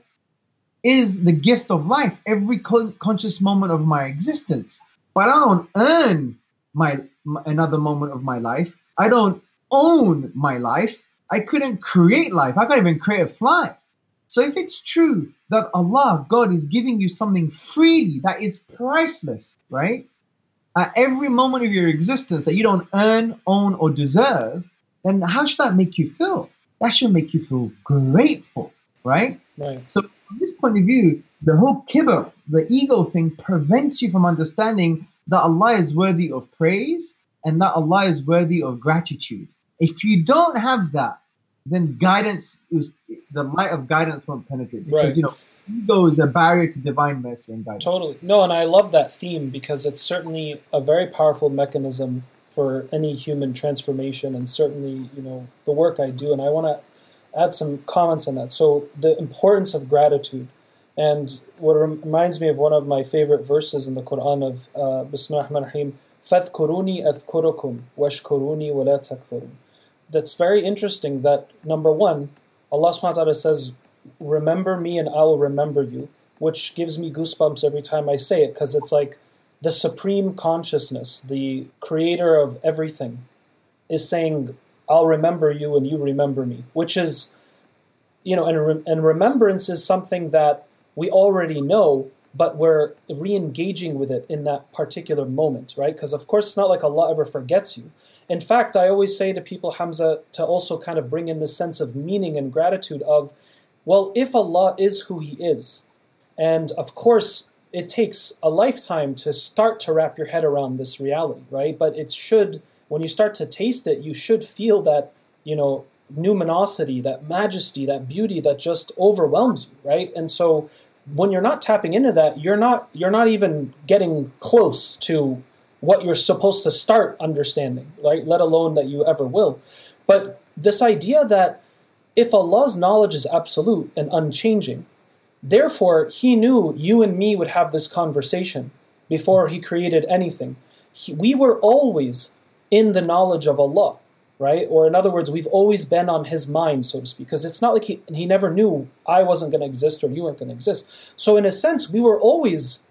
is the gift of life, every conscious moment of my existence. But I don't earn another moment of my life. I don't own my life. I couldn't create life. I can't even create a fly. So if it's true that Allah, God, is giving you something freely that is priceless, right? At every moment of your existence that you don't earn, own, or deserve, then how should that make you feel? That should make you feel grateful, right? Right. So from this point of view, the whole kibr, the ego thing, prevents you from understanding that Allah is worthy of praise and that Allah is worthy of gratitude. If you don't have that, then guidance is the light of guidance won't penetrate because right. You know, ego is a barrier to divine mercy and guidance. Totally. No, and I love that theme because it's certainly a very powerful mechanism for any human transformation, and certainly, you know, the work I do. And I want to add some comments on that. So the importance of gratitude, and what reminds me of one of my favorite verses in the Quran of Bismillahir Rahmanir Rahim, فَاذْكُرُونِي أَذْكُرُكُمْ وَاشْكُرُونِي وَلَا تَكْفُرُونَ. That's very interesting that, number one, Allah subhanahu wa ta'ala says, remember me and I will remember you, which gives me goosebumps every time I say it, because it's like the supreme consciousness, the creator of everything, is saying, I'll remember you and you remember me, which is, you know, and remembrance is something that we already know, but we're re-engaging with it in that particular moment, right? Because of course, it's not like Allah ever forgets you. In fact, I always say to people, Hamza, to also kind of bring in this sense of meaning and gratitude of, well, if Allah is who He is, and of course, it takes a lifetime to start to wrap your head around this reality, right? But it should, when you start to taste it, you should feel that, you know, numinosity, that majesty, that beauty that just overwhelms you, right? And so when you're not tapping into that, you're not even getting close to what you're supposed to start understanding, right? Let alone that you ever will. But this idea that if Allah's knowledge is absolute and unchanging, therefore, He knew you and me would have this conversation before He created anything. We were always in the knowledge of Allah, right? Or in other words, we've always been on His mind, so to speak, because it's not like He never knew I wasn't going to exist or you weren't going to exist. So in a sense, we were always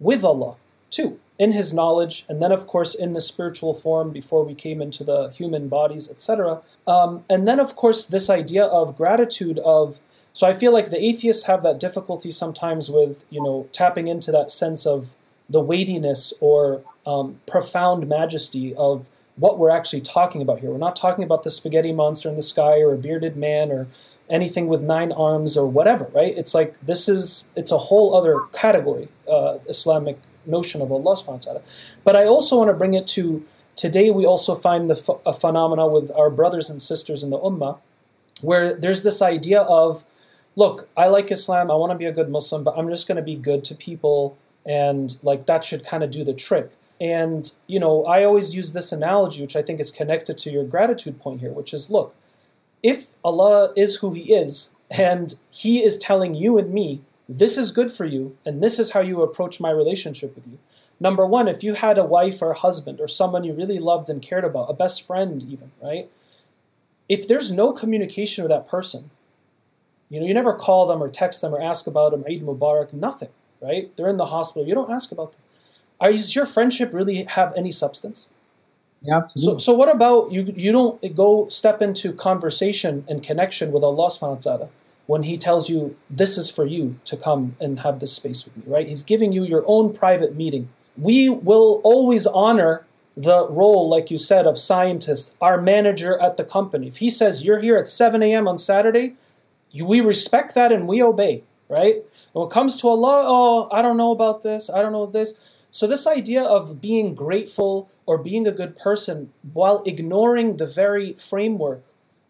with Allah too, in His knowledge, and then of course in the spiritual form before we came into the human bodies, etc. And then of course this idea of gratitude of, so I feel like the atheists have that difficulty sometimes with, you know, tapping into that sense of the weightiness or profound majesty of what we're actually talking about here. We're not talking about the spaghetti monster in the sky or a bearded man or anything with 9 arms or whatever, right? It's like it's a whole other category, Islamic notion of Allah subhanahu wa ta'ala. But I also want to bring it to today. We also find a phenomena with our brothers and sisters in the ummah where there's this idea of, look, I like Islam, I want to be a good Muslim, but I'm just going to be good to people, and like that should kind of do the trick. And, you know, I always use this analogy, which I think is connected to your gratitude point here, which is, look, if Allah is who He is, and He is telling you and me, this is good for you, and this is how you approach my relationship with you. Number one, if you had a wife or a husband or someone you really loved and cared about, a best friend even, right? If there's no communication with that person, you know, you never call them or text them or ask about them, Eid Mubarak, nothing, right? They're in the hospital. You don't ask about them. Does your friendship really have any substance? Yeah, absolutely. So what about you don't go step into conversation and connection with Allah subhanahu wa ta'ala when He tells you, this is for you to come and have this space with me, right? He's giving you your own private meeting. We will always honor the role, like you said, of scientist, our manager at the company. If he says you're here at 7 a.m. on Saturday, we respect that and we obey, right? When it comes to Allah, oh, I don't know about this, I don't know this. So this idea of being grateful or being a good person while ignoring the very framework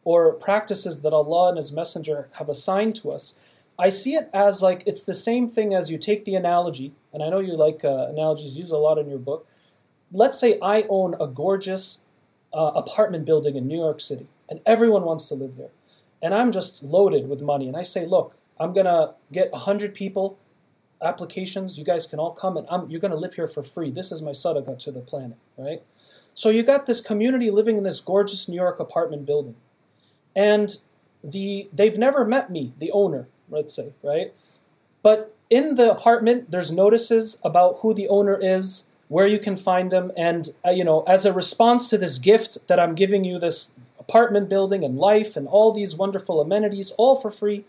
or practices that Allah and His Messenger have assigned to us, I see it as like it's the same thing as you take the analogy, and I know you like analogies, use a lot in your book. Let's say I own a gorgeous apartment building in New York City, and everyone wants to live there. And I'm just loaded with money. And I say, look, I'm going to get 100 people, applications. You guys can all come and you're going to live here for free. This is my sadaqah to the planet, right? So you got this community living in this gorgeous New York apartment building. And they've never met me, the owner, let's say, right? But in the apartment, there's notices about who the owner is, where you can find them, and as a response to this gift that I'm giving you, this apartment building and life and all these wonderful amenities, all for free,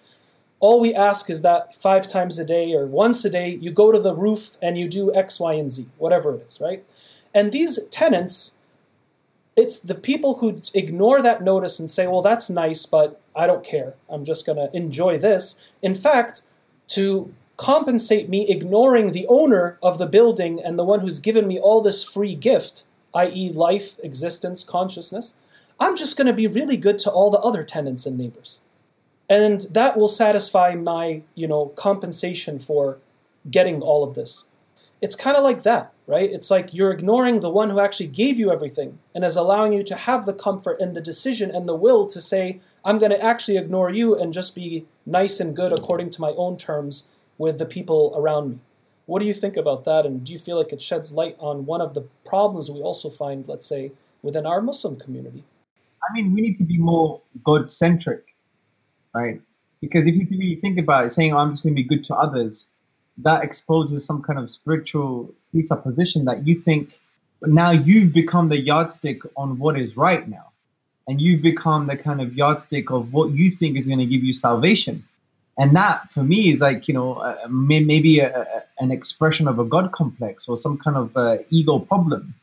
all we ask is that 5 times a day or once a day, you go to the roof and you do X, Y, and Z, whatever it is, right? And these tenants, it's the people who ignore that notice and say, well, that's nice, but I don't care. I'm just going to enjoy this. In fact, to compensate me ignoring the owner of the building and the one who's given me all this free gift, i.e. life, existence, consciousness, I'm just going to be really good to all the other tenants and neighbors. And that will satisfy my, compensation for getting all of this. It's kind of like that, right? It's like you're ignoring the one who actually gave you everything and is allowing you to have the comfort and the decision and the will to say, I'm going to actually ignore you and just be nice and good according to my own terms with the people around me. What do you think about that? And do you feel like it sheds light on one of the problems we also find, let's say, within our Muslim community? I mean, we need to be more God-centric, right? Because if you really think about it, saying, oh, I'm just going to be good to others, that exposes some kind of spiritual presupposition that you think now you've become the yardstick on what is right now. And you've become the kind of yardstick of what you think is going to give you salvation. And that, for me, is like, maybe an expression of a God complex or some kind of ego problem.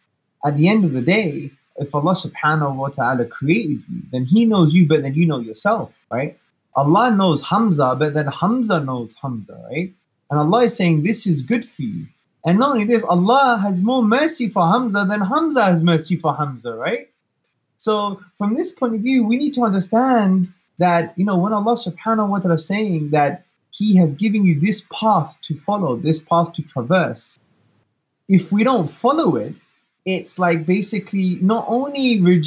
At the end of the day, if Allah subhanahu wa ta'ala created you, then He knows you better than you know yourself, right? Allah knows Hamza better than Hamza knows Hamza, right? And Allah is saying, this is good for you. And not only this, Allah has more mercy for Hamza than Hamza has mercy for Hamza, right? So from this point of view, we need to understand that, when Allah subhanahu wa ta'ala is saying that He has given you this path to follow, this path to traverse, if we don't follow it, it's like basically not only the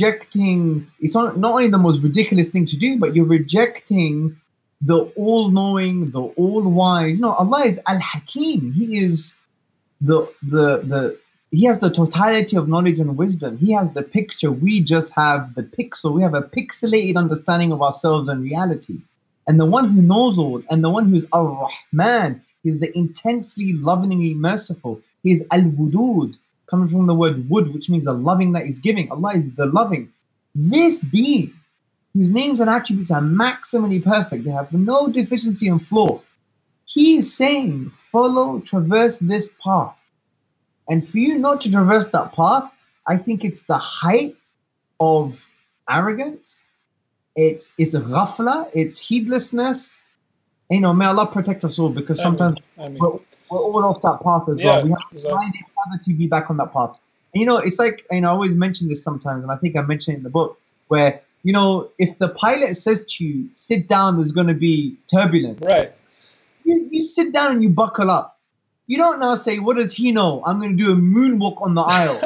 most ridiculous thing to do, but you're rejecting the all-knowing, the all-wise. No, Allah is Al-Hakim. He is He has the totality of knowledge and wisdom. He has the picture. We just have the pixel. We have a pixelated understanding of ourselves and reality. And the one who knows all, and the one who's Ar-Rahman, He is the intensely, lovingly merciful. He is Al-Wudud, coming from the word wood, which means the loving that is giving. Allah is the loving. This being, whose names and attributes are maximally perfect, they have no deficiency and flaw, He is saying, follow, traverse this path. And for you not to traverse that path, I think it's the height of arrogance. It's ghafla, it's heedlessness. May Allah protect us all, because sometimes we're all off that path as well. We have to find each other to be back on that path. And, it's like, I always mention this sometimes, and I think I mentioned it in the book, where, if the pilot says to you, sit down, there's going to be turbulence. Right. You sit down and you buckle up. You don't now say, what does he know? I'm going to do a moonwalk on the aisle.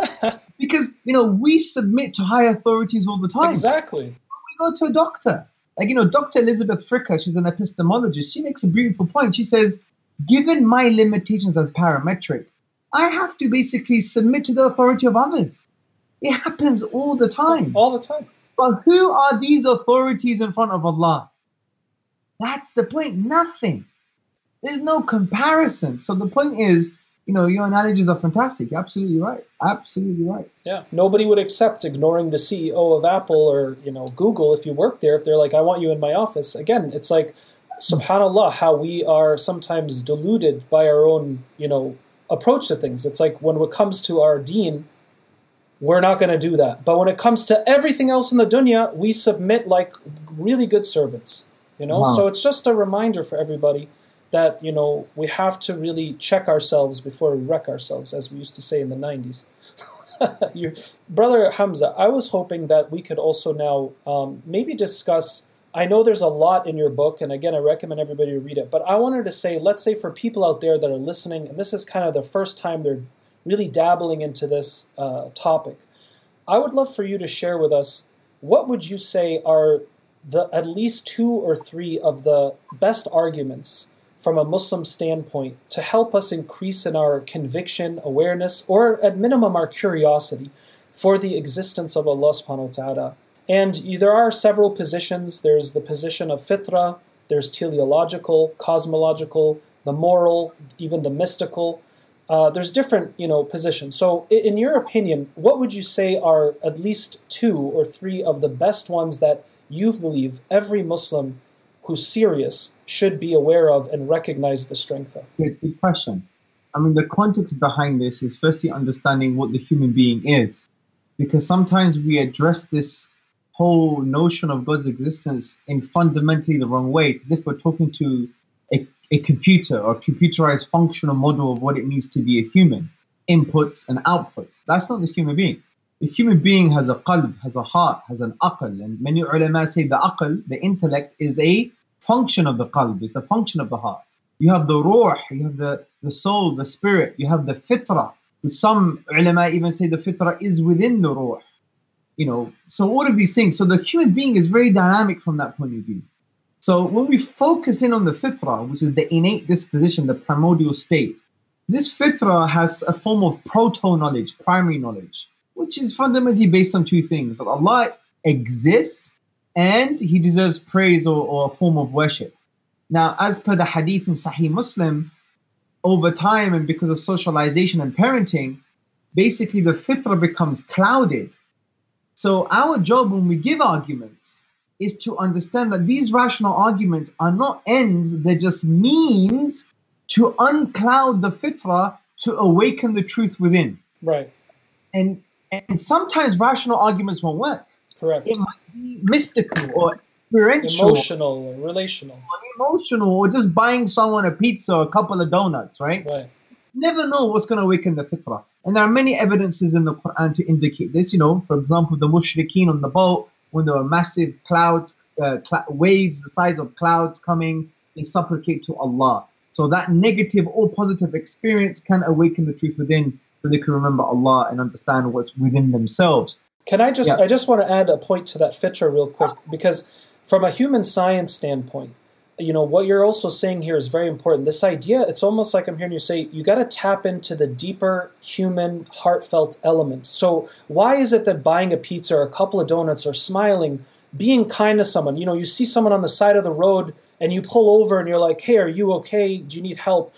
Because, we submit to high authorities all the time. Exactly. We go to a doctor. Like, Dr. Elizabeth Fricker, she's an epistemologist. She makes a beautiful point. She says, given my limitations as parametric, I have to basically submit to the authority of others. It happens all the time. All the time. But who are these authorities in front of Allah? That's the point. Nothing. There's no comparison. So the point is, your analogies are fantastic. You're absolutely right. Absolutely right. Yeah. Nobody would accept ignoring the CEO of Apple or, Google if you work there. If they're like, I want you in my office. Again, it's like, subhanallah, how we are sometimes deluded by our own, approach to things. It's like when it comes to our deen, we're not going to do that. But when it comes to everything else in the dunya, we submit like really good servants, Wow. So it's just a reminder for everybody that, we have to really check ourselves before we wreck ourselves, as we used to say in the 90s. Brother Hamza, I was hoping that we could also now maybe discuss, I know there's a lot in your book, and again, I recommend everybody to read it, but I wanted to say, let's say for people out there that are listening, and this is kind of the first time they're really dabbling into this topic, I would love for you to share with us, what would you say are the at least 2 or 3 of the best arguments from a Muslim standpoint to help us increase in our conviction, awareness, or at minimum our curiosity for the existence of Allah subhanahu wa ta'ala. And there are several positions. There's the position of fitra, there's teleological, cosmological, the moral, even the mystical. There's different, positions. So in your opinion, what would you say are at least two or three of the best ones that you believe every Muslim who's serious should be aware of and recognize the strength of? Good question. I mean, the context behind this is firstly understanding what the human being is, because sometimes we address this whole notion of God's existence in fundamentally the wrong way. It's as if we're talking to a computer or computerized functional model of what it means to be a human, inputs and outputs. That's not the human being. The human being has a qalb, has a heart, has an aql. And many ulama say the aql, the intellect, is a function of the qalb. It's a function of the heart. You have the ruh, you have the soul, the spirit, you have the fitrah. Some ulama even say the fitrah is within the ruh. So all of these things. So the human being is very dynamic from that point of view. So when we focus in on the fitrah, which is the innate disposition, the primordial state, this fitrah has a form of proto-knowledge, primary knowledge, which is fundamentally based on two things: that Allah exists and He deserves praise or a form of worship. Now, as per the hadith in Sahih Muslim, over time and because of socialization and parenting, basically the fitrah becomes clouded. So our job when we give arguments is to understand that these rational arguments are not ends, they're just means to uncloud the fitrah, to awaken the truth within. Right. And sometimes rational arguments won't work. Correct. It might be mystical or experiential. Emotional or relational. Or emotional, or just buying someone a pizza or a couple of donuts, right? Right. Never know what's going to awaken the fitrah. And there are many evidences in the Quran to indicate this. For example, the mushrikeen on the boat, when there were massive clouds, waves the size of clouds coming, they supplicate to Allah. So that negative or positive experience can awaken the truth within, so they can remember Allah and understand what's within themselves. Can I just, I just want to add a point to that fitrah real quick, because from a human science standpoint, what you're also saying here is very important. This idea, it's almost like I'm hearing you say, you got to tap into the deeper human heartfelt element. So why is it that buying a pizza or a couple of donuts or smiling, being kind to someone, you see someone on the side of the road and you pull over and you're like, hey, are you okay? Do you need help?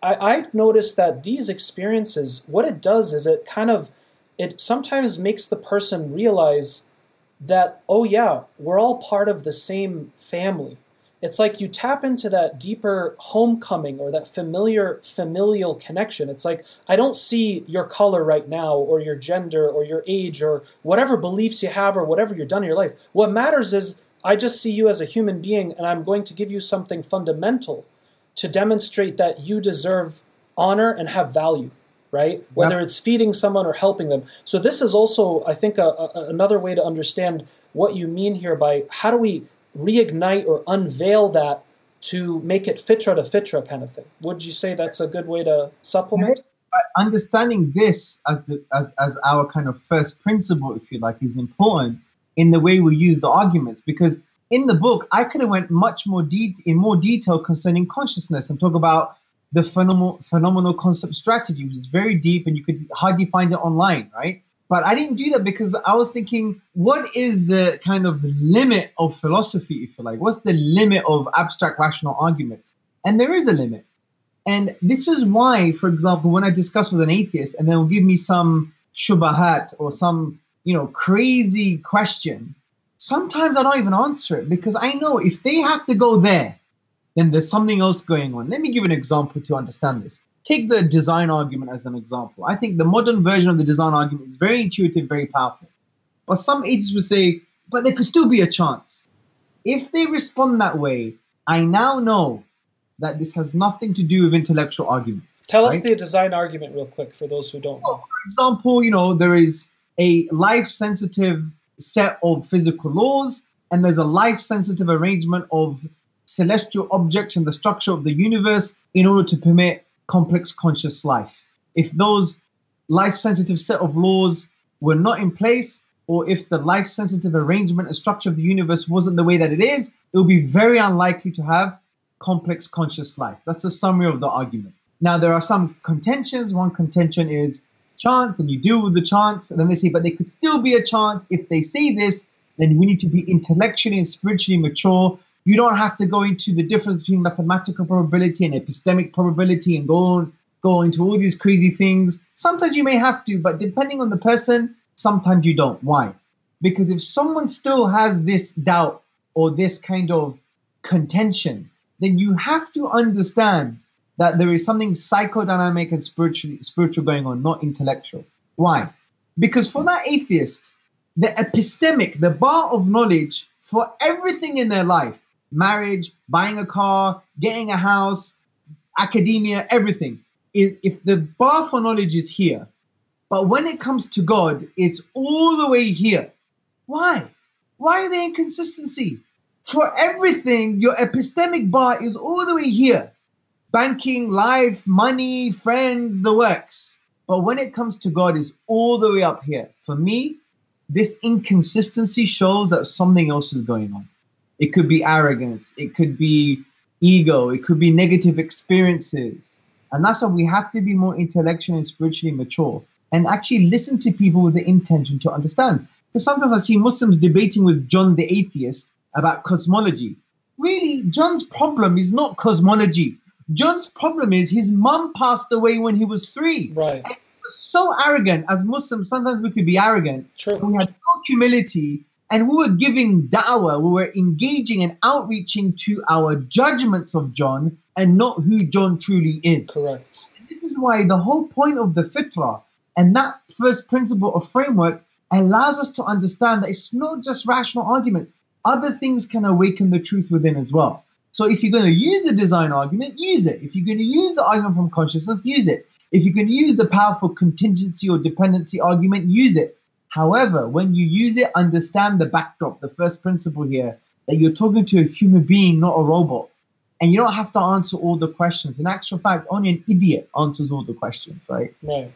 I've noticed that these experiences, what it does is it sometimes makes the person realize that, oh yeah, we're all part of the same family. It's like you tap into that deeper homecoming or that familial connection. It's like, I don't see your color right now, or your gender, or your age, or whatever beliefs you have, or whatever you've done in your life. What matters is I just see you as a human being, and I'm going to give you something fundamental to demonstrate that you deserve honor and have value, right? Yeah. Whether it's feeding someone or helping them. So this is also, I think, another way to understand what you mean here by how do we reignite or unveil that to make it fitrah to fitrah kind of thing. Would you say that's a good way to supplement? Understanding this as our kind of first principle, if you like, is important in the way we use the arguments, because in the book, I could have went much more in more detail concerning consciousness and talk about the phenomenal concept strategy, which is very deep and you could hardly find it online, right? But I didn't do that because I was thinking, what is the kind of limit of philosophy, if you like? What's the limit of abstract rational arguments? And there is a limit. And this is why, for example, when I discuss with an atheist and they'll give me some shubahat or some, crazy question, sometimes I don't even answer it, because I know if they have to go there, then there's something else going on. Let me give an example to understand this. Take the design argument as an example. I think the modern version of the design argument is very intuitive, very powerful. But some atheists would say, but there could still be a chance. If they respond that way, I now know that this has nothing to do with intellectual arguments. Tell us the design argument real quick for those who don't know. For example, there is a life-sensitive set of physical laws, and there's a life-sensitive arrangement of celestial objects and the structure of the universe in order to permit complex conscious life. If those life-sensitive set of laws were not in place, or if the life-sensitive arrangement and structure of the universe wasn't the way that it is, it would be very unlikely to have complex conscious life. That's a summary of the argument. Now, there are some contentions. One contention is chance, and you deal with the chance, and then they say, but there could still be a chance. If they say this, then we need to be intellectually and spiritually mature You don't have to go into the difference between mathematical probability and epistemic probability and go into all these crazy things. Sometimes you may have to, but depending on the person, sometimes you don't. Why? Because if someone still has this doubt or this kind of contention, then you have to understand that there is something psychodynamic and spiritual going on, not intellectual. Why? Because for that atheist, the epistemic, the bar of knowledge for everything in their life, marriage, buying a car, getting a house, academia, everything, if the bar for knowledge is here, but when it comes to God, it's all the way here. Why? Why are there inconsistency? For everything, your epistemic bar is all the way here. Banking, life, money, friends, the works. But when it comes to God, it's all the way up here. For me, this inconsistency shows that something else is going on. It could be arrogance. It could be ego. It could be negative experiences. And that's why we have to be more intellectual and spiritually mature and actually listen to people with the intention to understand. Because sometimes I see Muslims debating with John the atheist about cosmology. Really, John's problem is not cosmology. John's problem is his mum passed away when he was 3. Right. And he was so arrogant. As Muslims, sometimes we could be arrogant. True. We had no humility and we were giving da'wah. We were engaging and outreaching to our judgments of John and not who John truly is. Correct. And this is why the whole point of the fitrah and that first principle of framework allows us to understand that it's not just rational arguments. Other things can awaken the truth within as well. So if you're going to use the design argument, use it. If you're going to use the argument from consciousness, use it. If you're going to use the powerful contingency or dependency argument, use it. However, when you use it, understand the backdrop, the first principle here, that you're talking to a human being, not a robot. And you don't have to answer all the questions. In actual fact, only an idiot answers all the questions, right? No.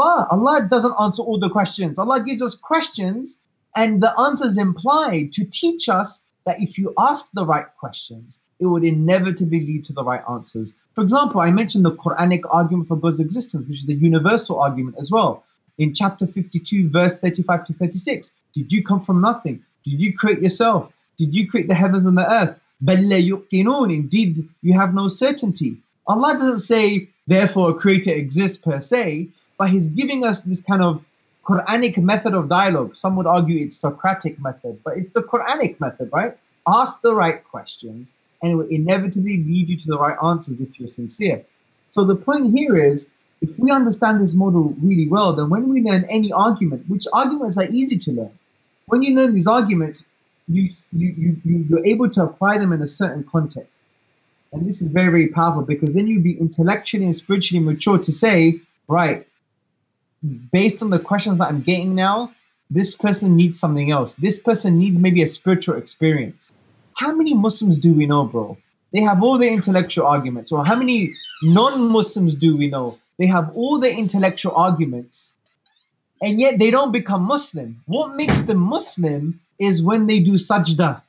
Allah doesn't answer all the questions. Allah gives us questions and the answers implied to teach us that if you ask the right questions, it would inevitably lead to the right answers. For example, I mentioned the Quranic argument for God's existence, which is the universal argument as well. In chapter 52, verse 35 to 36, did you come from nothing? Did you create yourself? Did you create the heavens and the earth? بَلْ لَا يُقِنُونَ. Indeed, you have no certainty. Allah doesn't say, therefore a creator exists per se, but he's giving us this kind of Quranic method of dialogue. Some would argue it's Socratic method, but it's the Quranic method, right? Ask the right questions and it will inevitably lead you to the right answers if you're sincere. So the point here is, if we understand this model really well, then when we learn any argument, which arguments are easy to learn, when you learn these arguments, you're able to apply them in a certain context. And this is very, very powerful because then you'll be intellectually and spiritually mature to say, right, based on the questions that I'm getting now, this person needs something else. This person needs maybe a spiritual experience. How many Muslims do we know, bro? They have all the intellectual arguments. Or how many non-Muslims do we know? They have all the intellectual arguments, and yet they don't become Muslim. What makes them Muslim is when they do sajda,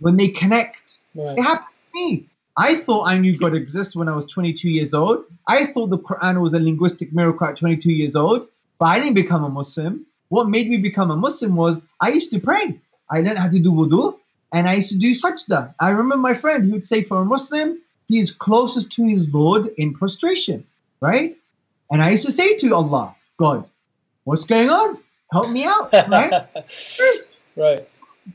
when they connect. Right. It happened to me. I thought I knew God exists when I was 22 years old. I thought the Quran was a linguistic miracle at 22 years old, but I didn't become a Muslim. What made me become a Muslim was I used to pray. I learned how to do wudu, and I used to do sajda. I remember my friend, he would say for a Muslim, he is closest to his Lord in prostration, right? And I used to say to Allah, God, what's going on? Help me out, right? Right.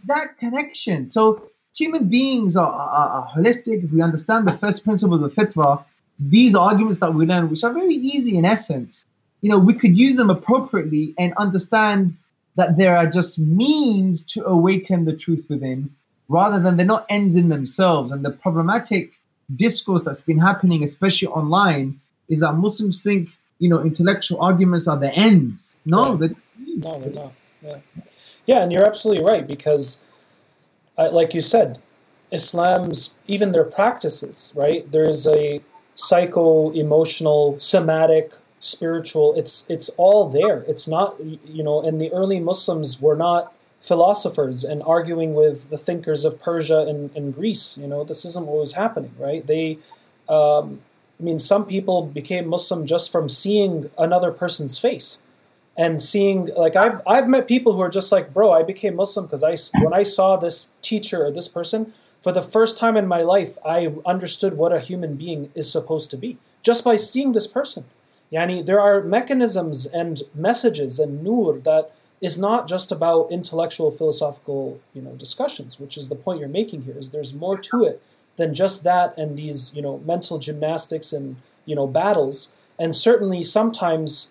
That connection. So human beings are holistic. If we understand the first principle of the fitrah, these arguments that we learn, which are very easy in essence, you know, we could use them appropriately and understand that there are just means to awaken the truth within, rather than they're not ends in themselves. And the problematic discourse that's been happening, especially online, is that Muslims think, you know, intellectual arguments are the ends. No, they're not. Yeah, and you're absolutely right, because like you said, Islam's, even their practices, right? There's a psycho-emotional, somatic, spiritual, it's all there. It's not, you know, and the early Muslims were not philosophers and arguing with the thinkers of Persia and Greece. You know, this isn't what was happening, right? They, I mean, some people became Muslim just from seeing another person's face. And seeing, like, I've met people who are just like, bro, I became Muslim because when I saw this teacher or this person, For the first time in my life, I understood what a human being is supposed to be, just by seeing this person. Yani, there are mechanisms and messages and nur that is not just about intellectual, philosophical, discussions, which is the point you're making here, is there's more to it than just that and these, mental gymnastics and, battles. And certainly sometimes,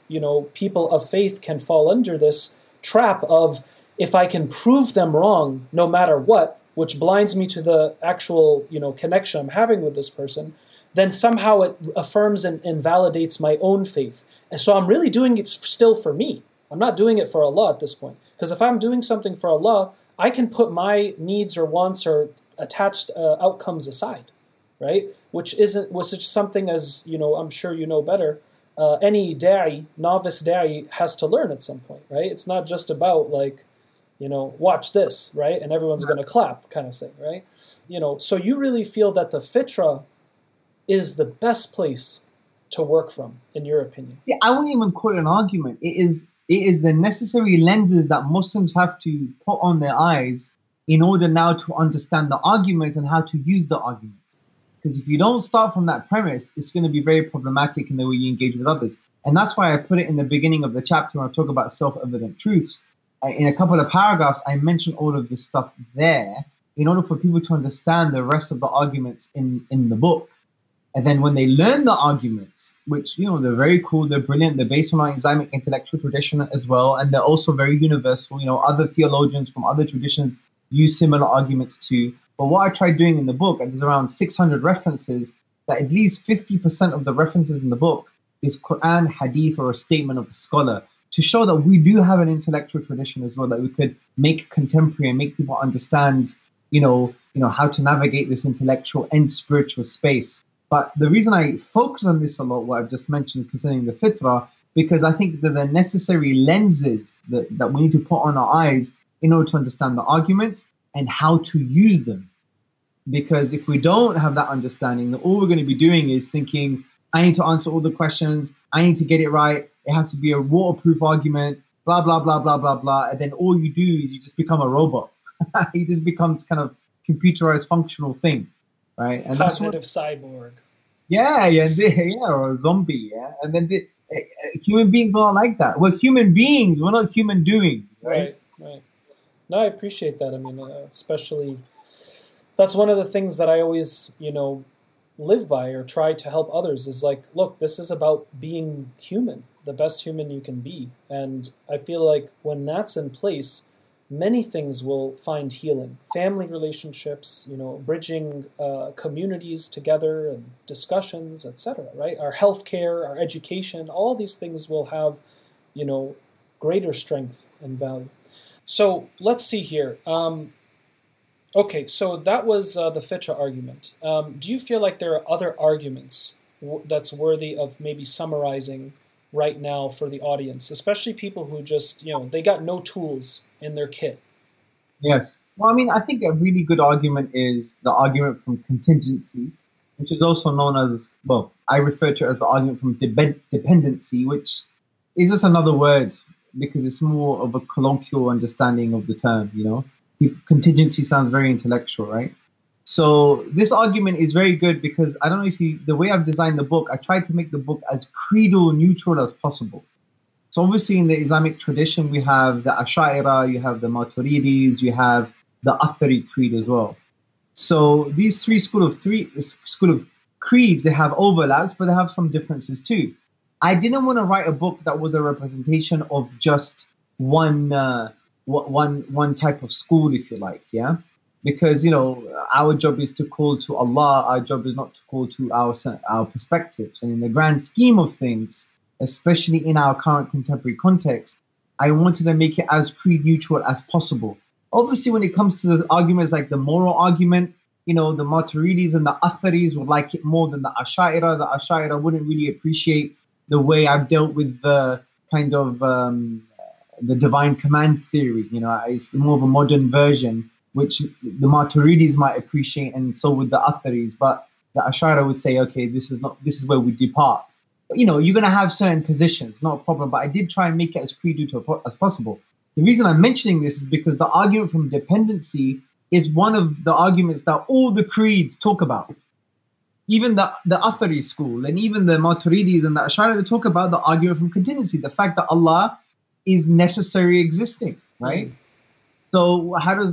people of faith can fall under this trap of, if I can prove them wrong, no matter what, which blinds me to the actual, connection I'm having with this person, then somehow it affirms and validates my own faith. And so I'm really doing it still for me. I'm not doing it for Allah at this point. Because if I'm doing something for Allah, I can put my needs or wants or attached outcomes aside, right? Which is something, as, I'm sure you know better, any da'i, novice da'i, has to learn at some point, right? It's not just about, watch this, right? And everyone's going to clap kind of thing, right? So you really feel that the fitrah is the best place to work from, in your opinion. Yeah, I wouldn't even call it an argument. It is the necessary lenses that Muslims have to put on their eyes in order now to understand the arguments and how to use the arguments. Because if you don't start from that premise, it's going to be very problematic in the way you engage with others. And that's why I put it in the beginning of the chapter when I talk about self-evident truths. In a couple of paragraphs, I mention all of this stuff there in order for people to understand the rest of the arguments in the book. And then when they learn the arguments, which, they're very cool, they're brilliant, they're based on our Islamic intellectual tradition as well, and they're also very universal. Other theologians from other traditions use similar arguments too. But what I tried doing in the book, and there's around 600 references, that at least 50% of the references in the book is Quran, Hadith, or a statement of a scholar, to show that we do have an intellectual tradition as well, that we could make contemporary and make people understand, how to navigate this intellectual and spiritual space. But the reason I focus on this a lot, what I've just mentioned concerning the fitrah, because I think that the necessary lenses that we need to put on our eyes in order to understand the arguments and how to use them. Because if we don't have that understanding, then all we're going to be doing is thinking, I need to answer all the questions, I need to get it right, it has to be a waterproof argument, blah, blah, blah, blah, blah, blah. And then all you do is you just become a robot. You just becomes kind of computerized functional thing. Right? And cognitive cyborg. Yeah, or a zombie, yeah. And then human beings aren't like that. We're human beings, we're not human doings. Right. No, I appreciate that. I mean, especially, that's one of the things that I always, live by or try to help others is like, look, this is about being human, the best human you can be. And I feel like when that's in place, many things will find healing. Family relationships, bridging communities together and discussions, etc., right? Our healthcare, our education, all these things will have, greater strength and value. So let's see here. Okay, so that was the fitrah argument. Do you feel like there are other arguments that's worthy of maybe summarizing right now for the audience, especially people who just, they got no tools in their kit? Yes. Well, I mean, I think a really good argument is the argument from contingency, which is also known as, well, I refer to it as the argument from dependency, which is just another word because it's more of a colloquial understanding of the term, Contingency sounds very intellectual, right? So this argument is very good because I don't know if the way I've designed the book, I tried to make the book as creedal neutral as possible. So obviously in the Islamic tradition, we have the Ash'ari, you have the Maturidis, you have the Athari creed as well. So these three school of creeds, they have overlaps, but they have some differences too. I didn't want to write a book that was a representation of just one type of school, if you like, yeah? Because, our job is to call to Allah, our job is not to call to our perspectives. And in the grand scheme of things, especially in our current contemporary context, I wanted to make it as creed neutral as possible. Obviously, when it comes to the arguments like the moral argument, the Maturidis and the Atharis would like it more than the Ash'ira. The Ash'ira wouldn't really appreciate the way I've dealt with the kind of the divine command theory. It's more of a modern version, which the Maturidis might appreciate, and so would the Atharis. But the Ash'ira would say, okay, this is where we depart. You're going to have certain positions, not a problem, but I did try and make it as creedal as possible. The reason I'm mentioning this is because the argument from dependency is one of the arguments that all the creeds talk about. Even the Athari school and even the Maturidis and the Ash'ari, they talk about the argument from contingency, the fact that Allah is necessary existing, right? So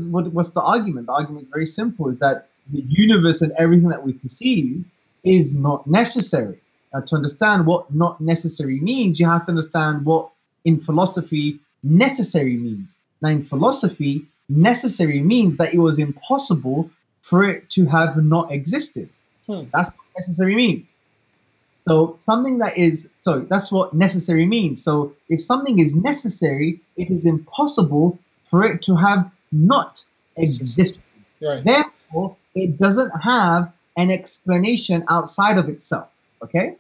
what's the argument? The argument is very simple, is that the universe and everything that we perceive is not necessary. Now, to understand what not necessary means, you have to understand what in philosophy necessary means. Now, in philosophy, necessary means that it was impossible for it to have not existed. That's what necessary means. That's what necessary means. So if something is necessary, it is impossible for it to have not existed. Right. Therefore, it doesn't have an explanation outside of itself. Okay?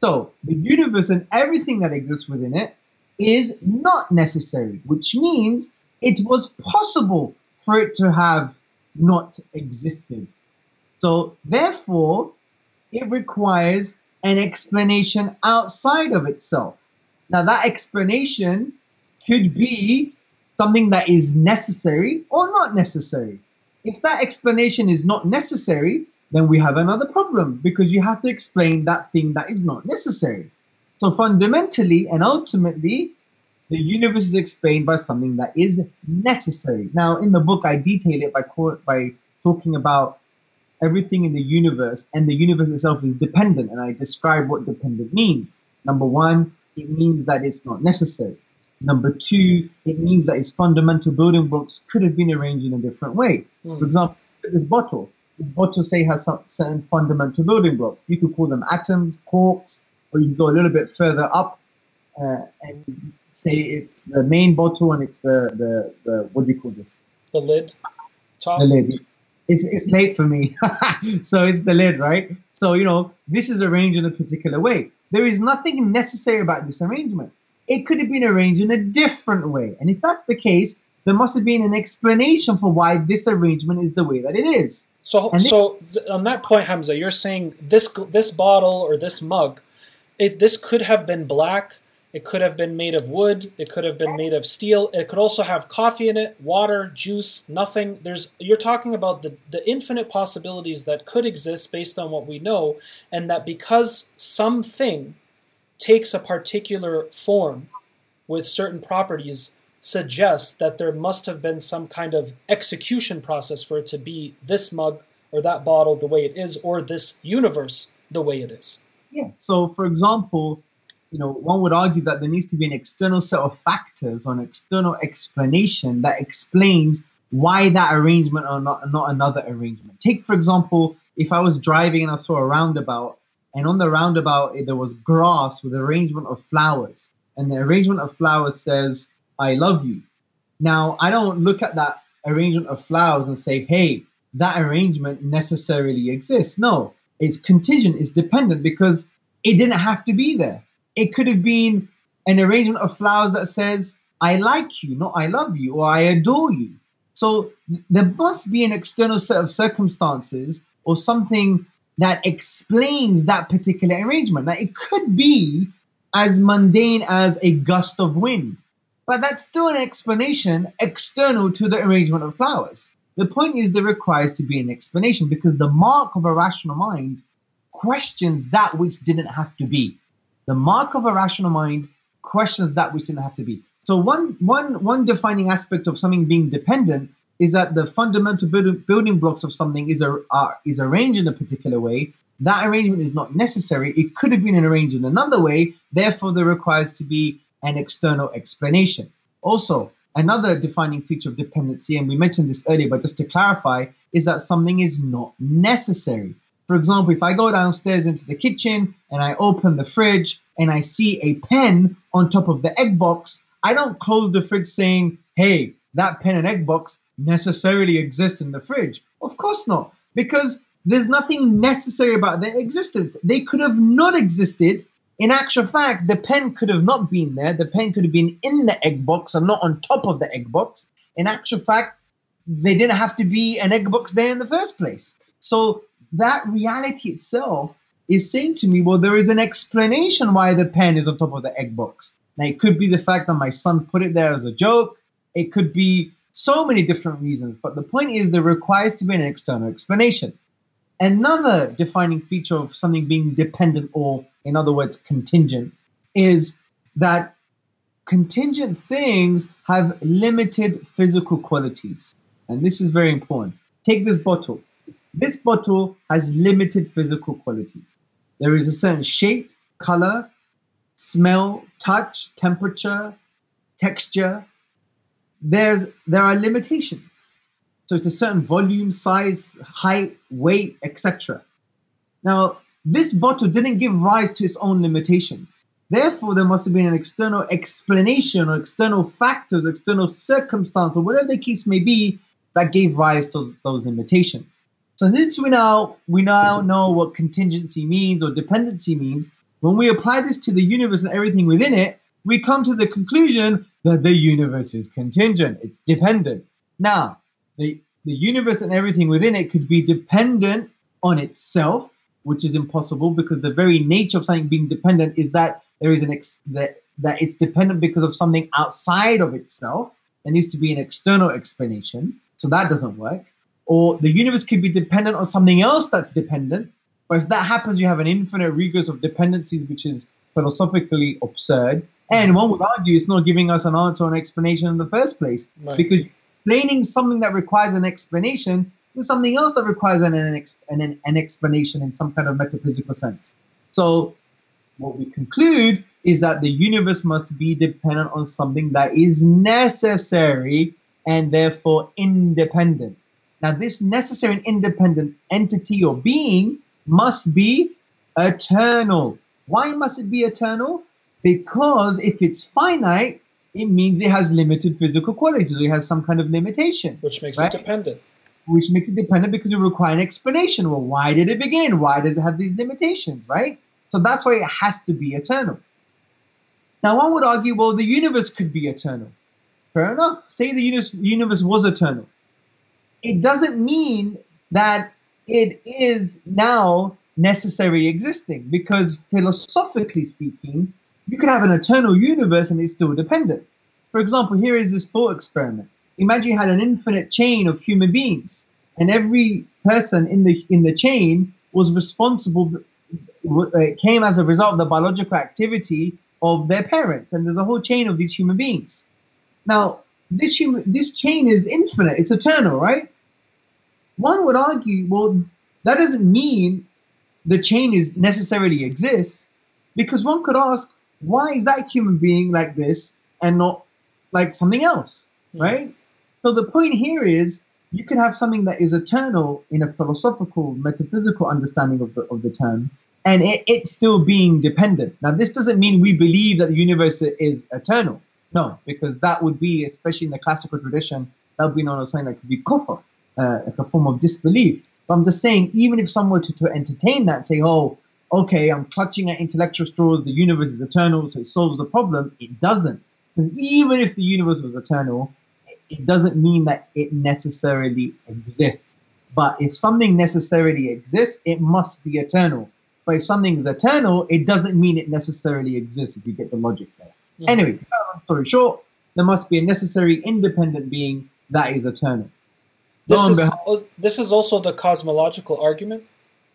So the universe and everything that exists within it is not necessary, which means it was possible for it to have not existed. So therefore, it requires an explanation outside of itself. Now, that explanation could be something that is necessary or not necessary. If that explanation is not necessary, then we have another problem, because you have to explain that thing that is not necessary. So fundamentally and ultimately, the universe is explained by something that is necessary. Now, in the book, I detail it by talking about everything in the universe, and the universe itself is dependent, and I describe what dependent means. Number one, it means that it's not necessary. Number two, it means that its fundamental building blocks could have been arranged in a different way. For example, this bottle say has some certain fundamental building blocks. You could call them atoms, quarks, or you can go a little bit further up and say it's the main bottle, and it's the what do you call this? The lid. Top. The lid. It's late for me. So it's the lid, right? So, this is arranged in a particular way. There is nothing necessary about this arrangement. It could have been arranged in a different way. And if that's the case, there must have been an explanation for why this arrangement is the way that it is. So on that point, Hamza, you're saying this bottle or this mug, this could have been black. It could have been made of wood. It could have been made of steel. It could also have coffee in it, water, juice, nothing. You're talking about the infinite possibilities that could exist based on what we know, and that because something takes a particular form with certain properties suggests that there must have been some kind of execution process for it to be this mug or that bottle the way it is, or this universe the way it is. Yeah. So, for example, one would argue that there needs to be an external set of factors or an external explanation that explains why that arrangement or not another arrangement. Take, for example, if I was driving and I saw a roundabout, and on the roundabout there was grass with an arrangement of flowers, and the arrangement of flowers says, I love you. Now, I don't look at that arrangement of flowers and say, hey, that arrangement necessarily exists. No, it's contingent, it's dependent, because it didn't have to be there. It could have been an arrangement of flowers that says, I like you, not I love you, or I adore you. So there must be an external set of circumstances or something that explains that particular arrangement. Now, it could be as mundane as a gust of wind, but that's still an explanation external to the arrangement of flowers. The point is, there requires to be an explanation, because the mark of a rational mind questions that which didn't have to be. The mark of a rational mind questions that which didn't have to be. So one defining aspect of something being dependent is that the fundamental building blocks of something is arranged in a particular way. That arrangement is not necessary. It could have been arranged in another way. Therefore, there requires to be an external explanation. Also, another defining feature of dependency, and we mentioned this earlier, but just to clarify, is that something is not necessary. For example, if I go downstairs into the kitchen and I open the fridge and I see a pen on top of the egg box, I don't close the fridge saying, hey, that pen and egg box necessarily exist in the fridge. Of course not, because there's nothing necessary about their existence. They could have not existed. In actual fact, the pen could have not been there. The pen could have been in the egg box and not on top of the egg box. In actual fact, they didn't have to be an egg box there in the first place. So that reality itself is saying to me, well, there is an explanation why the pen is on top of the egg box. Now, it could be the fact that my son put it there as a joke. It could be so many different reasons, but the point is there requires to be an external explanation. Another defining feature of something being dependent, or in other words, contingent, is that contingent things have limited physical qualities. And this is very important. Take this bottle. This bottle has limited physical qualities. There is a certain shape, color, smell, touch, temperature, texture. There are limitations. So it's a certain volume, size, height, weight, etc. Now, this bottle didn't give rise to its own limitations. Therefore, there must have been an external explanation or external factors, external circumstance, or whatever the case may be, that gave rise to those limitations. So since we now know what contingency means or dependency means, when we apply this to the universe and everything within it, we come to the conclusion that the universe is contingent, it's dependent. Now, the universe and everything within it could be dependent on itself, which is impossible because the very nature of something being dependent is that there is that it's dependent because of something outside of itself. There needs to be an external explanation, so that doesn't work. Or the universe could be dependent on something else that's dependent, but if that happens, you have an infinite regress of dependencies, which is philosophically absurd. And one would argue it's not giving us an answer or an explanation in the first place, right? Because explaining something that requires an explanation to something else that requires an explanation in some kind of metaphysical sense. So what we conclude is that the universe must be dependent on something that is necessary and therefore independent. Now, this necessary and independent entity or being must be eternal. Why must it be eternal? Because if it's finite, it means it has limited physical qualities. It has some kind of limitation. Which makes it dependent. Which makes it dependent because it requires an explanation. Well, why did it begin? Why does it have these limitations, right? So that's why it has to be eternal. Now, one would argue, well, the universe could be eternal. Fair enough. Say the universe was eternal. It doesn't mean that it is now necessary existing, because philosophically speaking, you can have an eternal universe and it's still dependent. For example, here is this thought experiment. Imagine you had an infinite chain of human beings, and every person in the chain was responsible, came as a result of the biological activity of their parents, and there's a whole chain of these human beings. Now, this chain is infinite, it's eternal, right? One would argue, well, that doesn't mean the chain is necessarily exists, because one could ask, why is that human being like this and not like something else, right? So the point here is you can have something that is eternal in a philosophical, metaphysical understanding of the term, and it's still being dependent. Now, this doesn't mean we believe that the universe is eternal. No, because that would be, especially in the classical tradition, that would be known as something that could be kufr, like a form of disbelief. But I'm just saying, even if someone were to entertain that and say, oh, okay, I'm clutching at intellectual straws, the universe is eternal, so it solves the problem, it doesn't. Because even if the universe was eternal, it doesn't mean that it necessarily exists. But if something necessarily exists, it must be eternal. But if something is eternal, it doesn't mean it necessarily exists, if you get the logic there. Yeah. Anyway, long story short, there must be a necessary independent being that is eternal. This is also the cosmological argument?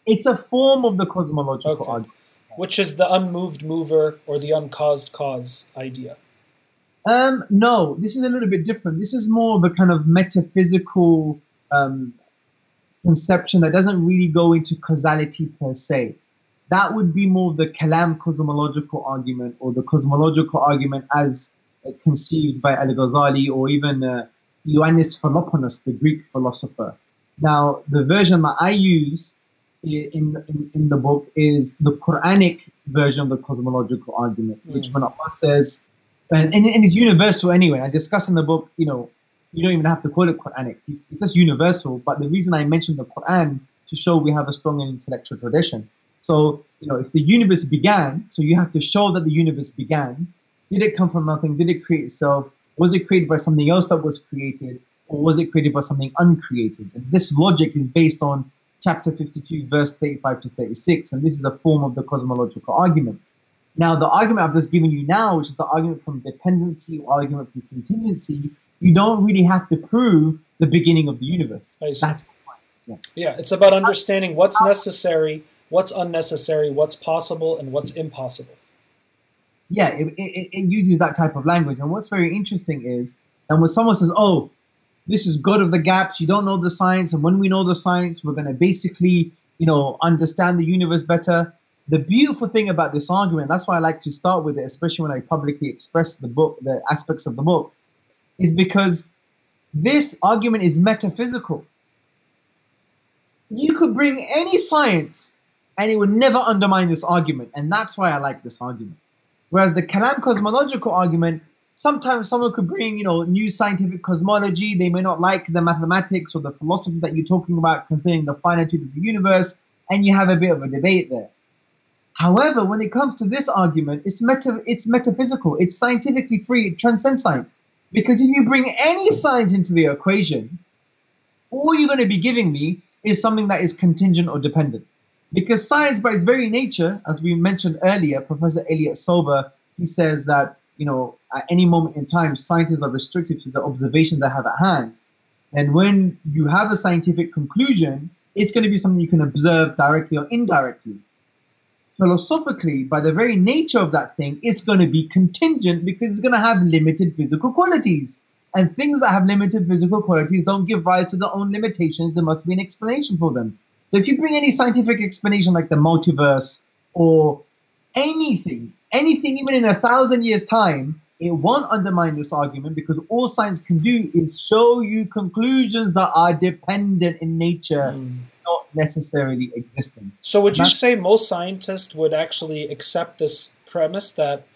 It's a form of the cosmological argument. Which is the unmoved mover or the uncaused cause idea. No, this is a little bit different. This is more of a kind of metaphysical conception that doesn't really go into causality per se. That would be more of the Kalam cosmological argument, or the cosmological argument as conceived by Al-Ghazali, or even Ioannis Philoponus, the Greek philosopher. Now, the version that I use in the book is the Quranic version of the cosmological argument, which when Allah says, and it's universal anyway. I discuss in the book, you don't even have to call it Quranic. It's just universal. But the reason I mentioned the Quran to show we have a strong intellectual tradition. So, if the universe began, so you have to show that the universe began. Did it come from nothing? Did it create itself? Was it created by something else that was created? Or was it created by something uncreated? And this logic is based on chapter 52, verse 35 to 36. And this is a form of the cosmological argument. Now, the argument I've just given you now, which is the argument from dependency or argument from contingency, you don't really have to prove the beginning of the universe. That's the point. Yeah, it's about understanding what's necessary, what's unnecessary, what's possible, and what's impossible. Yeah, it uses that type of language. And what's very interesting is, and when someone says, oh, this is God of the gaps, you don't know the science, and when we know the science, we're going to basically, you know, understand the universe better. The beautiful thing about this argument, that's why I like to start with it, especially when I publicly express the book, the aspects of the book, is because this argument is metaphysical. You could bring any science and it would never undermine this argument. And that's why I like this argument. Whereas the Kalam cosmological argument, sometimes someone could bring, you know, new scientific cosmology. They may not like the mathematics or the philosophy that you're talking about concerning the finitude of the universe, and you have a bit of a debate there. However, when it comes to this argument, it's metaphysical. It's scientifically free. It transcends science. Because if you bring any science into the equation, all you're going to be giving me is something that is contingent or dependent. Because science, by its very nature, as we mentioned earlier, Professor Elliot Sober, he says that, you know, at any moment in time, scientists are restricted to the observations they have at hand. And when you have a scientific conclusion, it's going to be something you can observe directly or indirectly. Philosophically, by the very nature of that thing, it's going to be contingent because it's going to have limited physical qualities. And things that have limited physical qualities don't give rise to their own limitations. There must be an explanation for them. So if you bring any scientific explanation like the multiverse or anything even in 1,000 years' time, it won't undermine this argument because all science can do is show you conclusions that are dependent in nature, not necessarily existing. So would you say most scientists would actually accept this premise that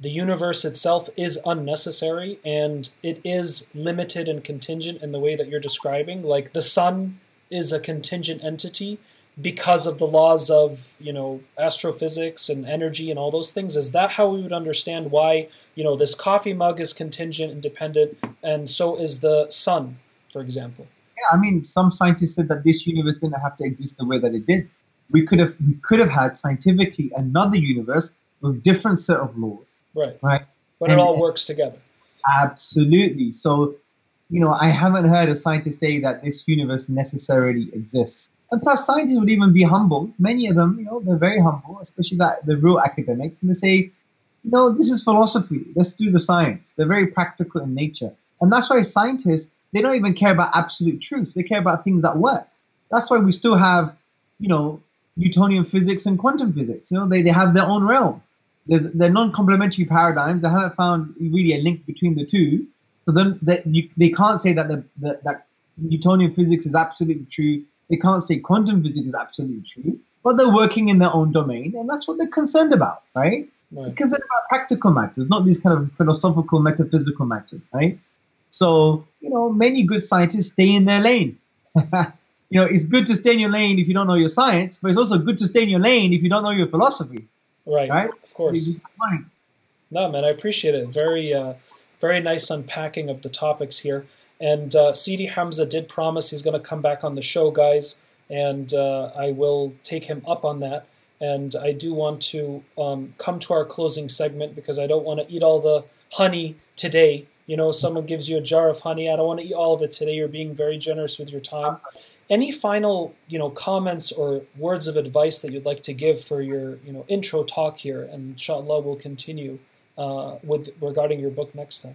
the universe itself is unnecessary and it is limited and contingent in the way that you're describing? Like the sun is a contingent entity because of the laws of, you know, astrophysics and energy and all those things? Is that how we would understand why, you know, this coffee mug is contingent and dependent, and so is the sun, for example? Yeah, I mean, some scientists said that this universe didn't have to exist the way that it did. We could have had scientifically another universe with a different set of laws. Right. But it all works together. Absolutely. So, you know, I haven't heard a scientist say that this universe necessarily exists. And plus, scientists would even be humble. Many of them, you know, they're very humble, especially that the real academics. And they say, no, this is philosophy. Let's do the science. They're very practical in nature. And that's why scientists, they don't even care about absolute truth. They care about things that work. That's why we still have, you know, Newtonian physics and quantum physics. You know, they have their own realm. They're non-complementary paradigms. I haven't found really a link between the two. So then they can't say that that Newtonian physics is absolutely true. They can't say quantum physics is absolutely true, but they're working in their own domain, and that's what they're concerned about, right? They're concerned about practical matters, not these kind of philosophical, metaphysical matters, right? So, you know, many good scientists stay in their lane. You know, it's good to stay in your lane if you don't know your science, but it's also good to stay in your lane if you don't know your philosophy. Right? Of course. No, man, I appreciate it. Very nice unpacking of the topics here. And Sidi Hamza did promise he's going to come back on the show, guys, and I will take him up on that. And I do want to come to our closing segment because I don't want to eat all the honey today. You know, someone gives you a jar of honey. I don't want to eat all of it today. You're being very generous with your time. Any final, you know, comments or words of advice that you'd like to give for your, you know, intro talk here? And inshallah, we'll continue regarding your book next time.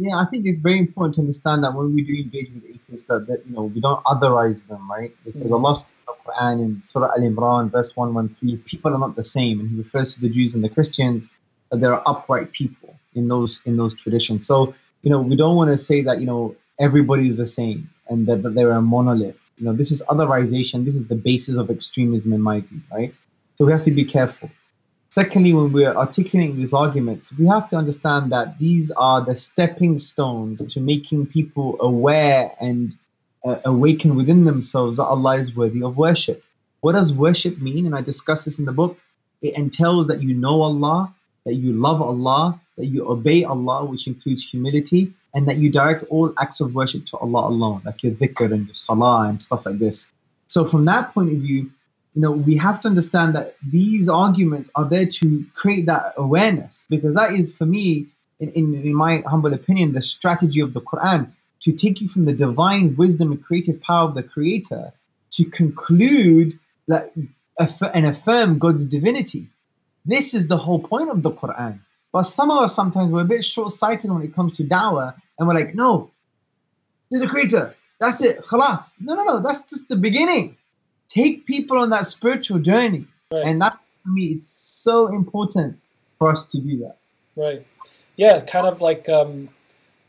Yeah, I think it's very important to understand that when we do engage with atheists, that you know, we don't otherize them, right? Because Allah says in the Quran in Surah Al Imran, verse 113, people are not the same, and He refers to the Jews and the Christians that there are upright people in those traditions. So, you know, we don't want to say that, you know, everybody is the same and that they're a monolith. You know, this is otherization. This is the basis of extremism, in my view, right? So we have to be careful. Secondly, when we're articulating these arguments, we have to understand that these are the stepping stones to making people aware and awaken within themselves that Allah is worthy of worship. What does worship mean? And I discuss this in the book. It entails that you know Allah, that you love Allah, that you obey Allah, which includes humility, and that you direct all acts of worship to Allah alone, like your dhikr and your salah and stuff like this. So from that point of view, you know, we have to understand that these arguments are there to create that awareness, because that is, for me, in my humble opinion, the strategy of the Quran to take you from the divine wisdom and creative power of the Creator to conclude that and affirm God's divinity. This is the whole point of the Quran. But some of us sometimes we're a bit short-sighted when it comes to da'wah, and we're like, no, there's a Creator. That's it. Khalas. No. That's just the beginning. Take people on that spiritual journey. Right. And that, for me, it's so important for us to do that. Right. Yeah, kind of like, I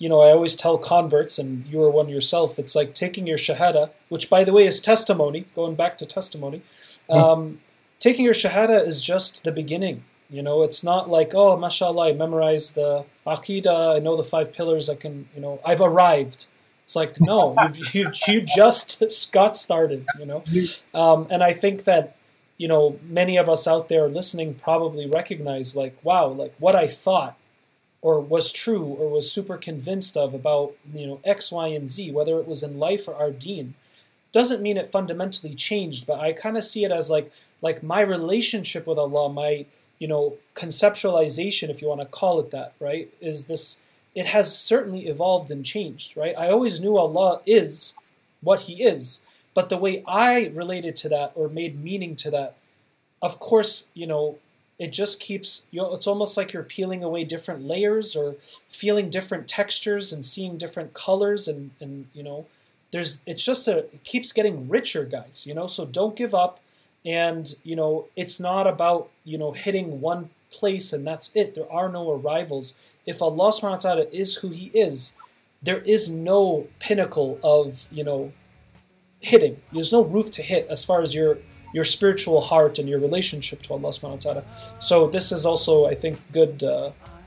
always tell converts, and you are one yourself, it's like taking your shahada, which, by the way, is testimony, going back to testimony. Taking your shahada is just the beginning. It's not like, oh, mashallah, I memorized the aqidah, I know the 5 pillars, I can, I've arrived. It's like, no, you just got started, And I think that, many of us out there listening probably recognize, like, wow, like what I thought or was true or was super convinced of about, X, Y, and Z, whether it was in life or our deen, doesn't mean it fundamentally changed. But I kind of see it as like my relationship with Allah, my, conceptualization, if you want to call it that, right, is this. It has certainly evolved and changed, right? I always knew Allah is what He is, but the way I related to that or made meaning to that, of course, it just keeps, it's almost like you're peeling away different layers or feeling different textures and seeing different colors and it keeps getting richer, guys, so don't give up. And, it's not about, hitting one place and that's it. There are no arrivals. If Allah subhanahu wa ta'ala is who He is, there is no pinnacle of, hitting. There's no roof to hit as far as your spiritual heart and your relationship to Allah subhanahu wa ta'ala. So this is also, I think, good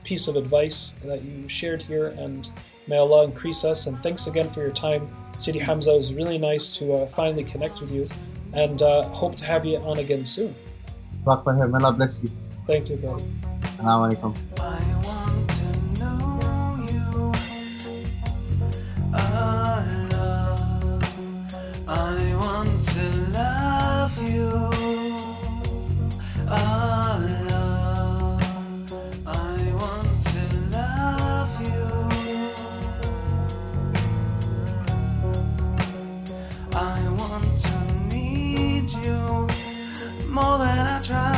piece of advice that you shared here. And may Allah increase us. And thanks again for your time, Sidi Hamza. It was really nice to finally connect with you. And hope to have you on again soon. May Allah bless you. Thank you, brother. Assalamu alaikum. I want to love you, Allah. I want to love you. I want to need you more than I try.